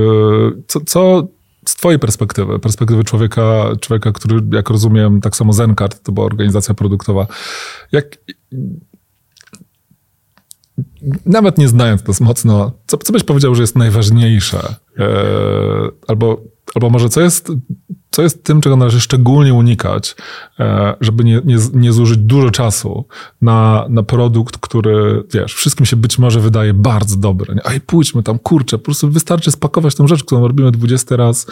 co, co z twojej perspektywy, perspektywy człowieka, człowieka, który, jak rozumiem, tak samo ZenCard, to była organizacja produktowa, jak nawet nie znając nas mocno, co, co byś powiedział, że jest najważniejsze? E, albo, albo może co jest, co jest tym, czego należy szczególnie unikać, e, żeby nie, nie, nie zużyć dużo czasu na, na produkt, który, wiesz, wszystkim się być może wydaje bardzo dobry. Nie? Ej, pójdźmy tam, kurczę, po prostu wystarczy spakować tą rzecz, którą robimy dwudziesty raz,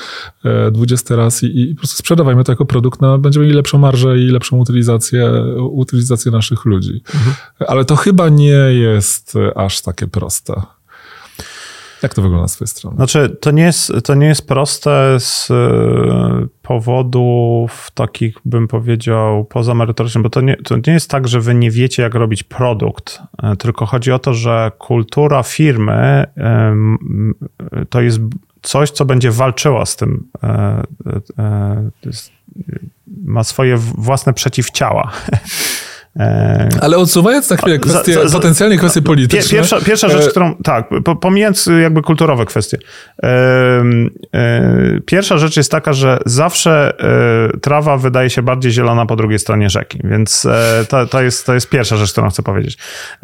e, dwudziesty raz i, i po prostu sprzedawajmy to jako produkt, na, będziemy mieli lepszą marżę i lepszą utylizację, utylizację naszych ludzi. Mhm. Ale to chyba nie jest aż takie proste. Jak to wygląda z twojej strony? Znaczy, to nie jest, to nie jest proste z powodów takich, bym powiedział, pozamerytorycznych, bo to nie, to nie jest tak, że wy nie wiecie, jak robić produkt, tylko chodzi o to, że kultura firmy to jest coś, co będzie walczyła z tym, ma swoje własne przeciwciała. Ale odsuwając na chwilę kwestie, za, za, potencjalnie kwestie polityczne... Pierwsza, pierwsza rzecz, którą... Tak, pomijając jakby kulturowe kwestie. Pierwsza rzecz jest taka, że zawsze trawa wydaje się bardziej zielona po drugiej stronie rzeki, więc to, to, jest, to jest pierwsza rzecz, którą chcę powiedzieć.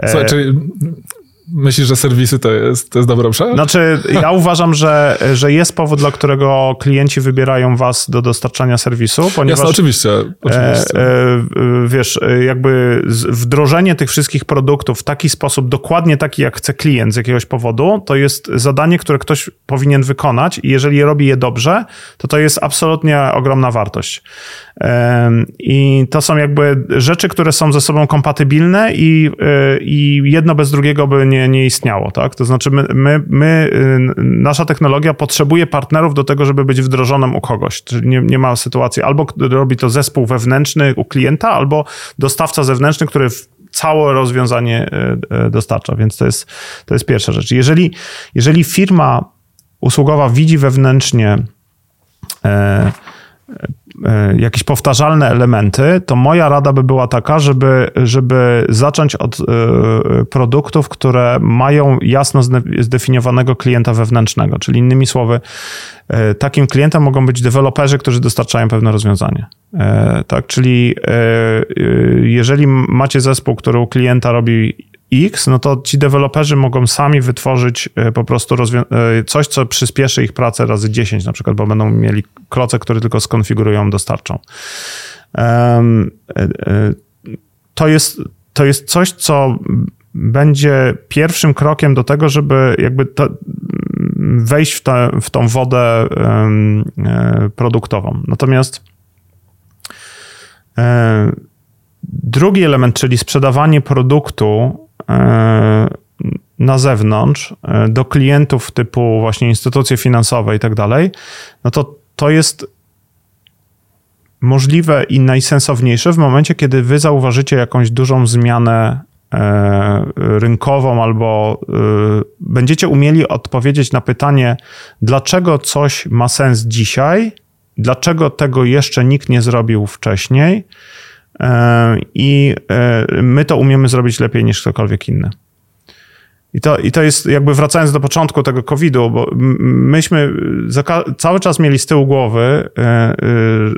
Słuchaj, czyli... Myślisz, że serwisy to jest, to jest dobra obszar? Znaczy, ja uważam, że, że jest powód, dla którego klienci wybierają was do dostarczania serwisu, ponieważ... Jasne, oczywiście. oczywiście. E, e, wiesz, jakby wdrożenie tych wszystkich produktów w taki sposób, dokładnie taki, jak chce klient z jakiegoś powodu, to jest zadanie, które ktoś powinien wykonać i jeżeli robi je dobrze, to to jest absolutnie ogromna wartość. E, I to są jakby rzeczy, które są ze sobą kompatybilne i, e, i jedno bez drugiego by nie Nie, nie istniało, tak? To znaczy my, my, my, nasza technologia potrzebuje partnerów do tego, żeby być wdrożoną u kogoś. Czyli nie, nie ma sytuacji, albo robi to zespół wewnętrzny u klienta, albo dostawca zewnętrzny, który całe rozwiązanie dostarcza. Więc to jest, to jest pierwsza rzecz. Jeżeli, jeżeli firma usługowa widzi wewnętrznie e, jakieś powtarzalne elementy, to moja rada by była taka, żeby, żeby zacząć od produktów, które mają jasno zdefiniowanego klienta wewnętrznego, czyli innymi słowy, takim klientem mogą być deweloperzy, którzy dostarczają pewne rozwiązanie. Tak, czyli jeżeli macie zespół, który u klienta robi X, no to ci deweloperzy mogą sami wytworzyć po prostu rozwią- coś, co przyspieszy ich pracę razy dziesięć na przykład, bo będą mieli klocek, który tylko skonfigurują, dostarczą. To jest, to jest coś, co będzie pierwszym krokiem do tego, żeby jakby to, wejść w, te, w tą wodę produktową. Natomiast drugi element, czyli sprzedawanie produktu na zewnątrz do klientów typu właśnie instytucje finansowe i tak dalej, no to to jest możliwe i najsensowniejsze w momencie, kiedy wy zauważycie jakąś dużą zmianę rynkową albo będziecie umieli odpowiedzieć na pytanie, dlaczego coś ma sens dzisiaj, dlaczego tego jeszcze nikt nie zrobił wcześniej, i my to umiemy zrobić lepiej niż ktokolwiek inny. I to, i to jest jakby wracając do początku tego kowida, bo myśmy cały czas mieli z tyłu głowy,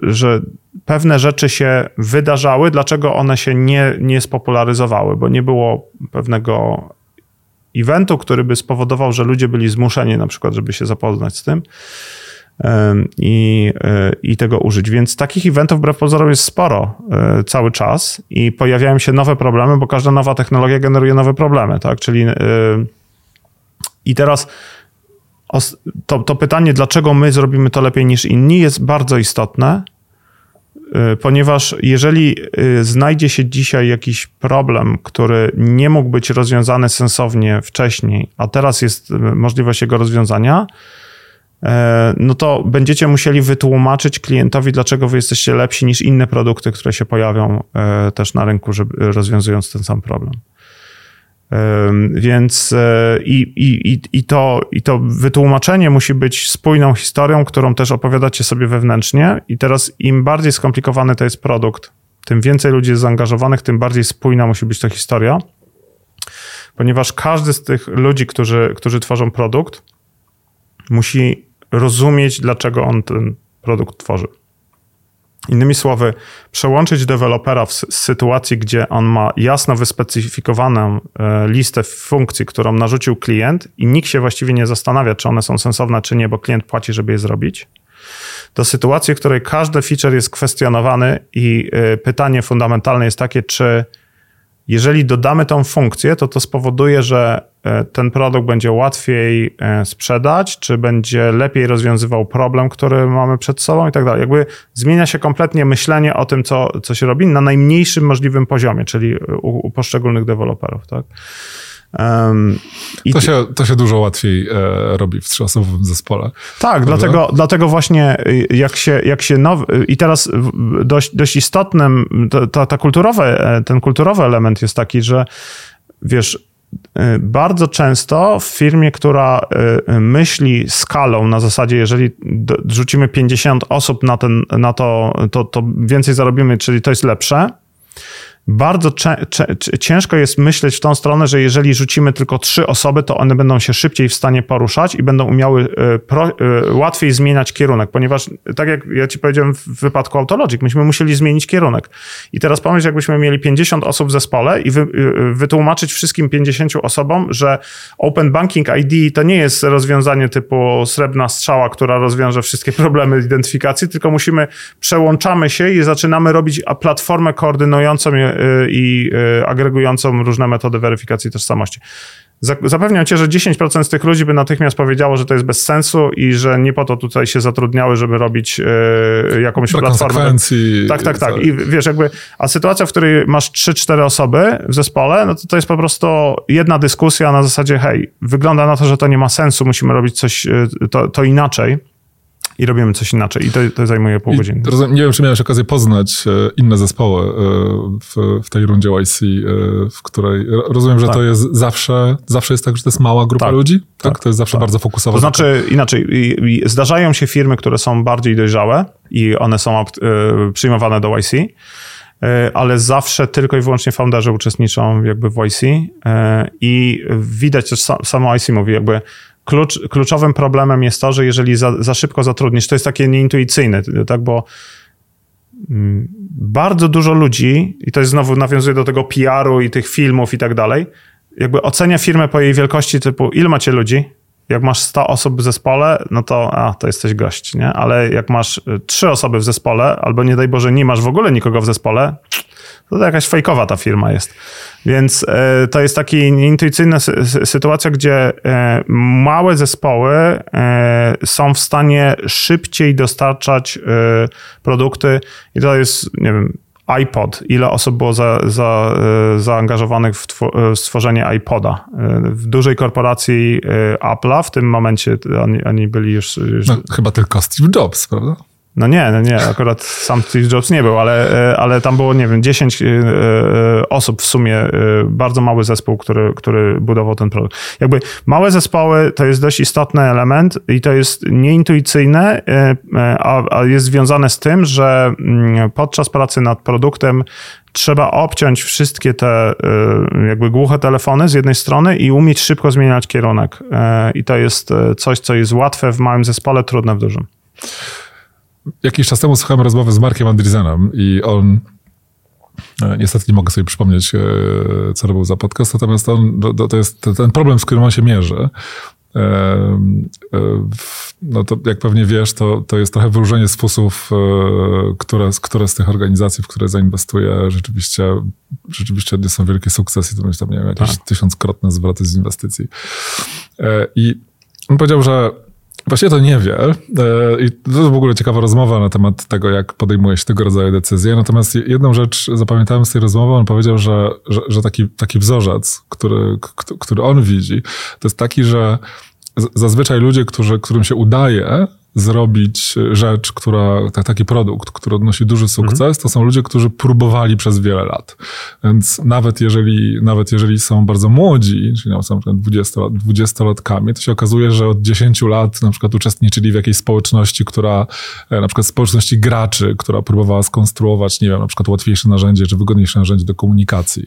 że pewne rzeczy się wydarzały, dlaczego one się nie, nie spopularyzowały, bo nie było pewnego eventu, który by spowodował, że ludzie byli zmuszeni na przykład, żeby się zapoznać z tym. I, i tego użyć. Więc takich eventów wbrew pozorom jest sporo cały czas i pojawiają się nowe problemy, bo każda nowa technologia generuje nowe problemy, tak? Czyli i teraz to, to pytanie, dlaczego my zrobimy to lepiej niż inni, jest bardzo istotne, ponieważ jeżeli znajdzie się dzisiaj jakiś problem, który nie mógł być rozwiązany sensownie wcześniej, a teraz jest możliwość jego rozwiązania, no to będziecie musieli wytłumaczyć klientowi, dlaczego wy jesteście lepsi niż inne produkty, które się pojawią też na rynku, żeby, rozwiązując ten sam problem. Więc i, i, i, to, i to wytłumaczenie musi być spójną historią, którą też opowiadacie sobie wewnętrznie i teraz im bardziej skomplikowany to jest produkt, tym więcej ludzi jest zaangażowanych, tym bardziej spójna musi być ta historia, ponieważ każdy z tych ludzi, którzy, którzy tworzą produkt, musi rozumieć, dlaczego on ten produkt tworzy. Innymi słowy, przełączyć dewelopera z sytuacji, gdzie on ma jasno wyspecyfikowaną listę funkcji, którą narzucił klient i nikt się właściwie nie zastanawia, czy one są sensowne, czy nie, bo klient płaci, żeby je zrobić, do sytuacji, w której każdy feature jest kwestionowany i pytanie fundamentalne jest takie, czy jeżeli dodamy tą funkcję, to to spowoduje, że ten produkt będzie łatwiej sprzedać, czy będzie lepiej rozwiązywał problem, który mamy przed sobą i tak dalej. Jakby zmienia się kompletnie myślenie o tym, co, co się robi na najmniejszym możliwym poziomie, czyli u, u poszczególnych deweloperów, tak? Um, i to, się, to się dużo łatwiej e, robi w trzyosobowym zespole. Tak, dlatego, dlatego właśnie jak się, jak się nowy, i teraz dość, dość istotnym, ta, ta kulturowe, ten kulturowy element jest taki, że wiesz, bardzo często w firmie, która myśli skalą na zasadzie, jeżeli rzucimy pięćdziesiąt osób na, ten, na to, to, to więcej zarobimy, czyli to jest lepsze. Bardzo ciężko jest myśleć w tą stronę, że jeżeli rzucimy tylko trzy osoby, to one będą się szybciej w stanie poruszać i będą umiały pro, łatwiej zmieniać kierunek, ponieważ tak jak ja ci powiedziałem w wypadku Authologic, myśmy musieli zmienić kierunek. I teraz pomyśl, jakbyśmy mieli pięćdziesiąt osób w zespole i wy, wytłumaczyć wszystkim pięćdziesięciu osobom, że Open Banking I D to nie jest rozwiązanie typu srebrna strzała, która rozwiąże wszystkie problemy identyfikacji, tylko musimy, przełączamy się i zaczynamy robić platformę koordynującą i agregującą różne metody weryfikacji tożsamości. Zapewniam cię, że dziesięć procent z tych ludzi by natychmiast powiedziało, że to jest bez sensu i że nie po to tutaj się zatrudniały, żeby robić jakąś do platformę. Konsekwencji. Tak, tak, tak. I wiesz, jakby, a sytuacja, w której masz trzy cztery osoby w zespole, no to to jest po prostu jedna dyskusja na zasadzie, hej, wygląda na to, że to nie ma sensu, musimy robić coś to, to inaczej. i robimy coś inaczej. I to, to zajmuje pół I godziny. Rozumiem, nie wiem, czy miałeś okazję poznać inne zespoły w, w tej rundzie Y C, w której rozumiem, że tak. to jest zawsze, zawsze jest tak, że to jest mała grupa tak. ludzi? Tak? tak? To jest zawsze tak. bardzo fokusowane. To znaczy inaczej, zdarzają się firmy, które są bardziej dojrzałe i one są przyjmowane do Y C, ale zawsze tylko i wyłącznie founderzy uczestniczą jakby w Y C i widać też, samo Y C mówi jakby, klucz, kluczowym problemem jest to, że jeżeli za, za szybko zatrudnisz, to jest takie nieintuicyjne, tak, bo bardzo dużo ludzi, i to jest znowu nawiązuje do tego P R-u i tych filmów i tak dalej, jakby ocenia firmę po jej wielkości typu ile macie ludzi, jak masz sto osób w zespole, no to a, to jesteś gość, nie? Ale jak masz trzy osoby w zespole, albo nie daj Boże nie masz w ogóle nikogo w zespole, to, to jakaś fejkowa ta firma jest. Więc y, to jest taka nieintuicyjna sy- sytuacja, gdzie y, małe zespoły y, są w stanie szybciej dostarczać y, produkty i to jest, nie wiem, iPod. Ile osób było za, za, zaangażowanych w, tw- w stworzenie iPoda? W dużej korporacji Apple'a w tym momencie oni, oni byli już... już... No, chyba tylko Steve Jobs, prawda? No nie, no nie, akurat sam Steve Jobs nie był, ale, ale tam było, nie wiem, dziesięć osób w sumie, bardzo mały zespół, który, który budował ten produkt. Jakby małe zespoły to jest dość istotny element i to jest nieintuicyjne, a, a jest związane z tym, że podczas pracy nad produktem trzeba obciąć wszystkie te jakby głuche telefony z jednej strony i umieć szybko zmieniać kierunek. I to jest coś, co jest łatwe w małym zespole, trudne w dużym. Jakiś czas temu słuchałem rozmowy z Markiem Andreessenem i on, niestety nie mogę sobie przypomnieć, co robił za podcast, natomiast on, to jest ten problem, z którym on się mierzy. No to jak pewnie wiesz, to, to jest trochę wyróżnienie z fusów, które, które z tych organizacji, w które zainwestuje, rzeczywiście, rzeczywiście odniosą wielki sukces i to będzie tam, nie wiem, jakieś tysiąckrotne zwroty z inwestycji. I on powiedział, że właściwie to nie wie. I to w ogóle ciekawa rozmowa na temat tego, jak podejmuje się tego rodzaju decyzje. Natomiast jedną rzecz zapamiętałem z tej rozmowy. On powiedział, że, że, że taki, taki wzorzec, który, który on widzi, to jest taki, że zazwyczaj ludzie, którzy, którym się udaje zrobić rzecz, która, taki produkt, który odnosi duży sukces, mhm. to są ludzie, którzy próbowali przez wiele lat. Więc nawet jeżeli, nawet jeżeli są bardzo młodzi, czyli no, są dwudziestolatkami, to się okazuje, że od dziesięciu lat na przykład uczestniczyli w jakiejś społeczności, która, na przykład społeczności graczy, która próbowała skonstruować, nie wiem, na przykład łatwiejsze narzędzie, czy wygodniejsze narzędzie do komunikacji.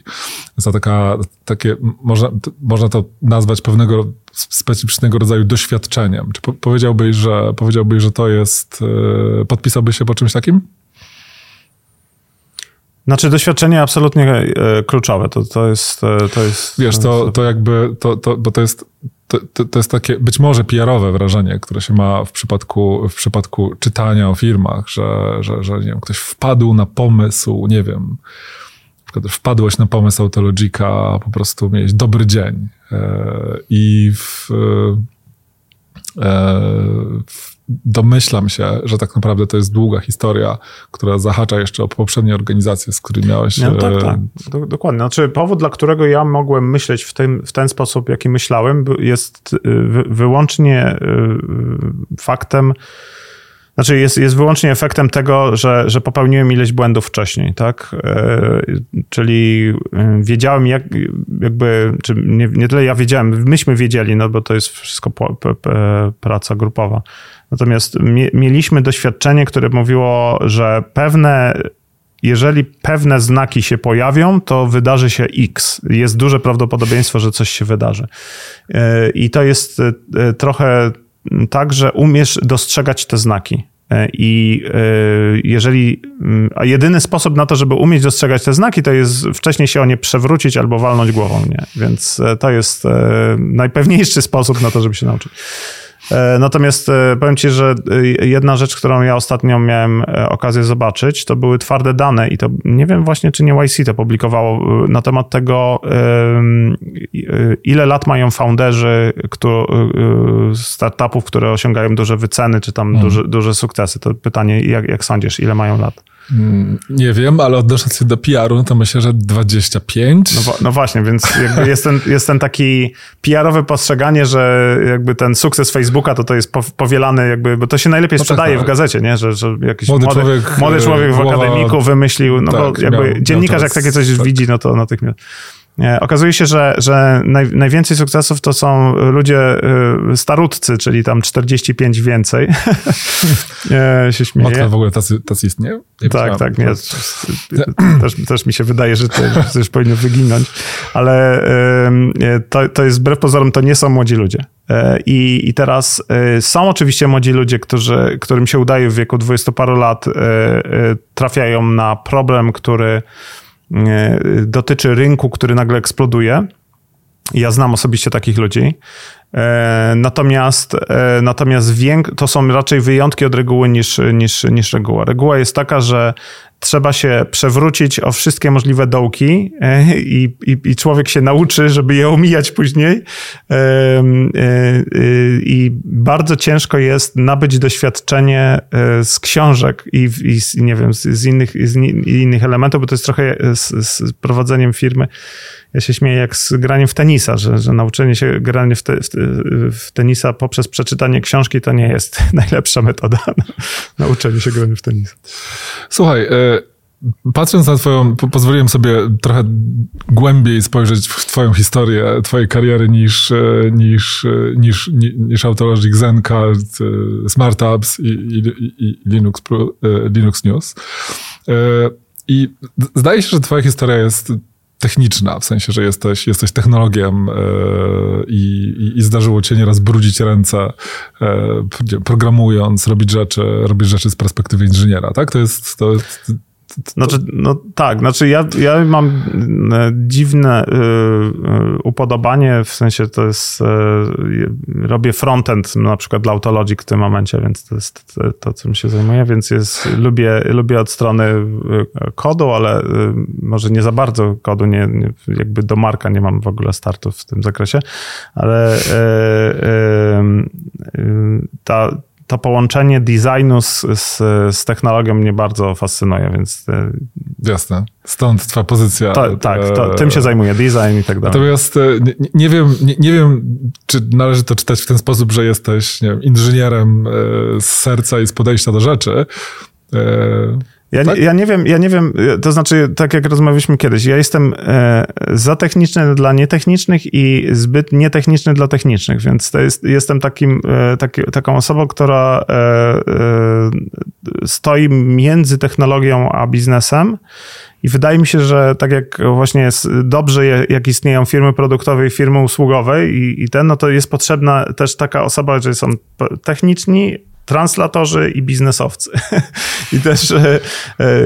Więc to taka, takie, można, można to nazwać pewnego specyficznego rodzaju doświadczeniem. Czy po- powiedziałbyś, że, powiedziałbyś, że to jest... Yy, podpisałbyś się po czymś takim? Znaczy doświadczenie absolutnie yy, kluczowe. To, to, jest, yy, to jest... Wiesz, to, to jakby... To, to, bo to jest... To, to, to jest takie być może P R-owe wrażenie, które się ma w przypadku, w przypadku czytania o firmach, że, że, że nie wiem, ktoś wpadł na pomysł, nie wiem... Wpadłeś na pomysł Authologica, po prostu miałeś dobry dzień i w, w, domyślam się, że tak naprawdę to jest długa historia, która zahacza jeszcze o poprzednie organizacje, z którymi miałeś... No, tak, tak. Do, dokładnie. Znaczy powód, dla którego ja mogłem myśleć w, tym, w ten sposób, jaki myślałem, jest wy, wyłącznie faktem, Znaczy jest, jest wyłącznie efektem tego, że, że popełniłem ileś błędów wcześniej, tak? Yy, czyli wiedziałem jak, jakby, czy nie, nie tyle ja wiedziałem, myśmy wiedzieli, no bo to jest wszystko p- p- praca grupowa. Natomiast mie- mieliśmy doświadczenie, które mówiło, że pewne, jeżeli pewne znaki się pojawią, to wydarzy się X. Jest duże prawdopodobieństwo, że coś się wydarzy. Yy, I to jest yy, trochę... tak, że umiesz dostrzegać te znaki i jeżeli, a jedyny sposób na to, żeby umieć dostrzegać te znaki, to jest wcześniej się o nie przewrócić albo walnąć głową, nie? Więc to jest najpewniejszy sposób na to, żeby się nauczyć. Natomiast powiem ci, że jedna rzecz, którą ja ostatnio miałem okazję zobaczyć, to były twarde dane i to nie wiem właśnie, czy nie Y C to publikowało na temat tego, ile lat mają founderzy startupów, które osiągają duże wyceny, czy tam hmm. duże, duże sukcesy. To pytanie, jak, jak sądzisz, ile mają lat? Nie wiem, ale odnosząc się do P R-u, no to myślę, że dwadzieścia pięć. No, no właśnie, więc jakby jest, ten, jest ten taki P R-owe postrzeganie, że jakby ten sukces Facebooka to to jest powielany jakby, bo to się najlepiej no sprzedaje tak, w gazecie, nie? Że, że jakiś młody, młody człowiek, młody człowiek w akademiku wymyślił, no tak, bo jakby miał, dziennikarz miał jak takie coś tak. widzi, no to natychmiast... Okazuje się, że, że naj, najwięcej sukcesów to są ludzie starutcy, czyli tam czterdzieści pięć więcej. się śmieję. Mocno w ogóle tacy, tacy istnieją? Nie tak, tak. Nie, też, też mi się wydaje, że to już powinno wyginąć. Ale to, to jest wbrew pozorom, to nie są młodzi ludzie. I, i teraz są oczywiście młodzi ludzie, którzy, którym się udaje w wieku dwudziestu paru lat, trafiają na problem, który... dotyczy rynku, który nagle eksploduje. Ja znam osobiście takich ludzi. Natomiast, natomiast to są raczej wyjątki od reguły niż, niż, niż reguła. Reguła jest taka, że trzeba się przewrócić o wszystkie możliwe dołki i, i, i człowiek się nauczy, żeby je omijać później. I bardzo ciężko jest nabyć doświadczenie z książek i, i nie wiem, z innych, z innych elementów, bo to jest trochę z, z prowadzeniem firmy. Ja się śmieję jak z graniem w tenisa, że, że nauczenie się grania w, te, w tenisa poprzez przeczytanie książki to nie jest najlepsza metoda na nauczenie się grania w tenisa. Słuchaj, patrząc na twoją, pozwoliłem sobie trochę głębiej spojrzeć w twoją historię, twojej kariery niż, niż, niż, niż Authologic, ZenCard, Smart Apps i, i, i Linux, Linux News. I zdaje się, że twoja historia jest techniczna, w sensie, że jesteś, jesteś technologiem yy, i, i zdarzyło cię nieraz brudzić ręce, yy, programując, robić rzeczy, robić rzeczy z perspektywy inżyniera, tak? To jest... To jest to... Znaczy, no tak, znaczy ja, ja mam dziwne yy, upodobanie, w sensie to jest... Yy, robię frontend na przykład dla Authologic w tym momencie, więc to jest to, to czym się zajmuję, więc jest, lubię, lubię od strony kodu, ale yy, może nie za bardzo kodu, nie, nie, jakby do Marka nie mam w ogóle startów w tym zakresie, ale yy, yy, yy, ta... to połączenie designu z, z, z technologią mnie bardzo fascynuje, więc... Jasne. Stąd twoja pozycja. To, tak, to, tym się zajmuje, design i tak dalej. Natomiast nie, nie, wiem, nie, nie wiem, czy należy to czytać w ten sposób, że jesteś, nie wiem, inżynierem z serca i z podejścia do rzeczy. Ja, tak? ja nie wiem, ja nie wiem, to znaczy, tak jak rozmawialiśmy kiedyś, ja jestem za techniczny dla nietechnicznych i zbyt nietechniczny dla technicznych, więc to jest, jestem takim, taki, taką osobą, która stoi między technologią a biznesem. I wydaje mi się, że tak jak właśnie jest dobrze, jak istnieją firmy produktowe i firmy usługowe i, i ten, no to jest potrzebna też taka osoba, że są techniczni, translatorzy i biznesowcy. I też e,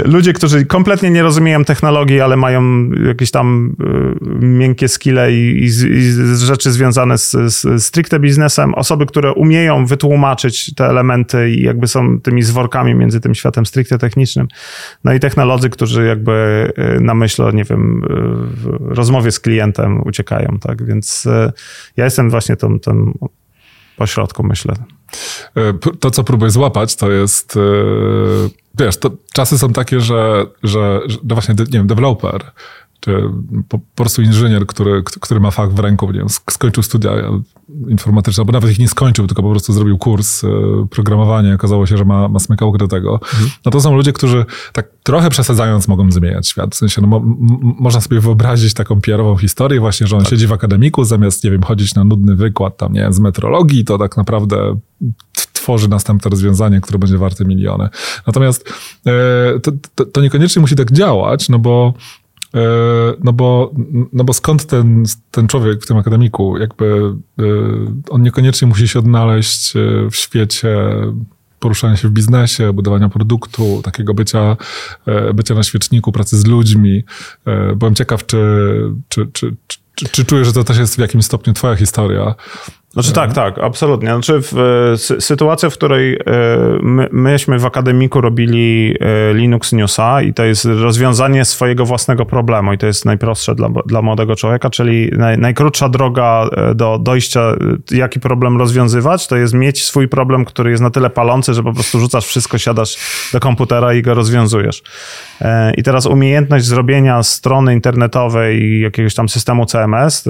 ludzie, którzy kompletnie nie rozumieją technologii, ale mają jakieś tam e, miękkie skille i, i, i rzeczy związane z, z stricte biznesem. Osoby, które umieją wytłumaczyć te elementy i jakby są tymi zworkami między tym światem stricte technicznym. No i technolodzy, którzy jakby na myśl o, nie wiem, w rozmowie z klientem uciekają, tak? Więc e, ja jestem właśnie tą, tą pośrodku, myślę. To, co próbuję złapać, to jest, wiesz, to czasy są takie, że, że, że no właśnie, nie wiem, deweloper, czy po prostu inżynier, który, który ma fach w ręku, nie wiem, skończył studia informatyczne, albo nawet ich nie skończył, tylko po prostu zrobił kurs programowania, okazało się, że ma, ma smykałkę do tego. Mhm. No to są ludzie, którzy tak trochę przesadzając mogą zmieniać świat. W sensie, no, mo, m, można sobie wyobrazić taką P R-ową historię właśnie, że on tak. siedzi w akademiku, zamiast, nie wiem, chodzić na nudny wykład tam, nie wiem, z metrologii, to tak naprawdę tworzy następne rozwiązanie, które będzie warte miliony. Natomiast yy, to, to, to niekoniecznie musi tak działać, no bo No bo, no bo skąd ten, ten człowiek w tym akademiku, jakby on niekoniecznie musi się odnaleźć w świecie poruszania się w biznesie, budowania produktu, takiego bycia, bycia na świeczniku, pracy z ludźmi. Byłem ciekaw, czy, czy, czy, czy, czy czujesz, że to też jest w jakimś stopniu twoja historia, Znaczy tak, tak, absolutnie. Znaczy w, sytuacja, w której my, myśmy w akademiku robili Linux Newsa i to jest rozwiązanie swojego własnego problemu i to jest najprostsze dla, dla młodego człowieka, czyli naj, najkrótsza droga do dojścia, jaki problem rozwiązywać, to jest mieć swój problem, który jest na tyle palący, że po prostu rzucasz wszystko, siadasz do komputera i go rozwiązujesz. I teraz umiejętność zrobienia strony internetowej i jakiegoś tam systemu C M S,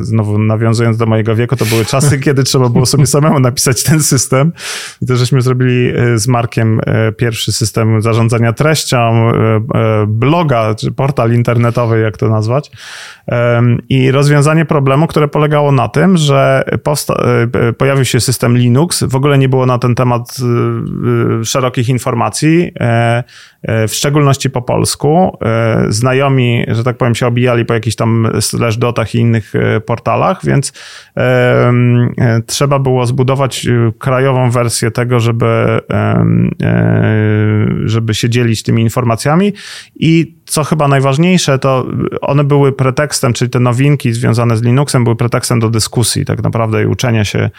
znowu nawiązując do mojego wieku, to były czasy, kiedy trzeba było sobie samemu napisać ten system. I to żeśmy zrobili z Markiem pierwszy system zarządzania treścią, bloga, czy portal internetowy, jak to nazwać. I rozwiązanie problemu, które polegało na tym, że powsta- pojawił się system Linux, w ogóle nie było na ten temat szerokich informacji, w szczególności po polsku. Znajomi, że tak powiem, się obijali po jakichś tam slashdotach i innych portalach, więc trzeba było zbudować krajową wersję tego, żeby, żeby się dzielić tymi informacjami. I co chyba najważniejsze, to one były pretekstem, czyli te nowinki związane z Linuxem były pretekstem do dyskusji tak naprawdę i uczenia się,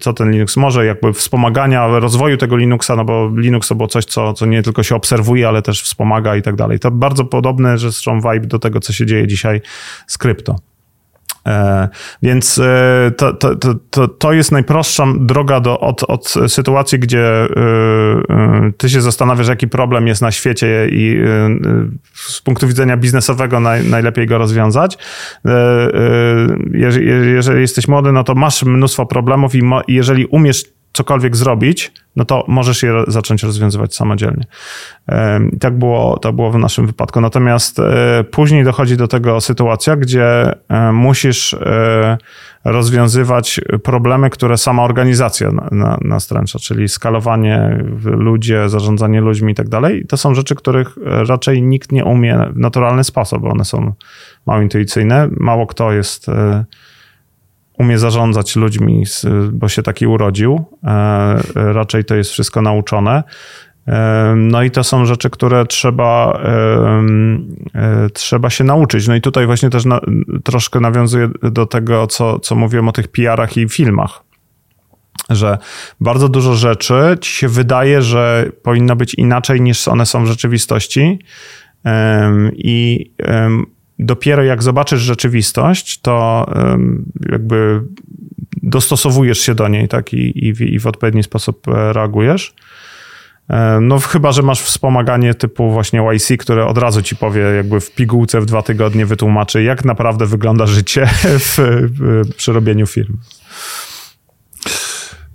co ten Linux może, jakby wspomagania rozwoju tego Linuxa, no bo Linux to było coś, co, co nie tylko się obserwuje, ale też wspomaga i tak dalej. To bardzo podobne, że zresztą vibe do tego, co się dzieje dzisiaj z krypto. Więc to, to, to, to jest najprostsza droga do, od, od sytuacji, gdzie ty się zastanawiasz, jaki problem jest na świecie i z punktu widzenia biznesowego naj, najlepiej go rozwiązać. Jeżeli jesteś młody, no to masz mnóstwo problemów i jeżeli umiesz cokolwiek zrobić, no to możesz je zacząć rozwiązywać samodzielnie. I tak było, to było w naszym wypadku. Natomiast później dochodzi do tego sytuacja, gdzie musisz rozwiązywać problemy, które sama organizacja nastręcza, czyli skalowanie, ludzie, zarządzanie ludźmi i tak dalej. To są rzeczy, których raczej nikt nie umie w naturalny sposób, bo one są mało intuicyjne. Mało kto jest... umie zarządzać ludźmi, bo się taki urodził. Raczej to jest wszystko nauczone. No i to są rzeczy, które trzeba, trzeba się nauczyć. No i tutaj właśnie też na, troszkę nawiązuję do tego, co, co mówiłem o tych P R-ach i filmach. Że bardzo dużo rzeczy ci się wydaje, że powinno być inaczej niż one są w rzeczywistości. I dopiero jak zobaczysz rzeczywistość, to jakby dostosowujesz się do niej, tak, i, i, i w odpowiedni sposób reagujesz. No chyba, że masz wspomaganie typu właśnie Y C, które od razu ci powie jakby w pigułce w dwa tygodnie wytłumaczy, jak naprawdę wygląda życie w, w, przy robieniu firm.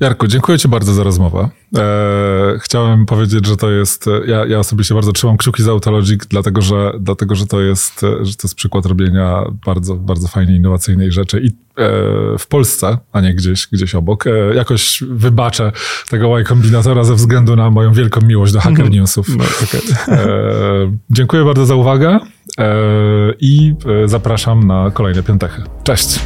Jarku, dziękuję ci bardzo za rozmowę. Eee, chciałem powiedzieć, że to jest... Ja, ja osobiście bardzo trzymam kciuki za Authologic, dlatego że, dlatego, że, to jest, że to jest przykład robienia bardzo, bardzo fajnej, innowacyjnej rzeczy. I e, w Polsce, a nie gdzieś, gdzieś obok. E, jakoś wybaczę tego Y-Kombinatora ze względu na moją wielką miłość do Hacker Newsów. No, okay. eee, dziękuję bardzo za uwagę eee, i zapraszam na kolejne piątechy. Cześć!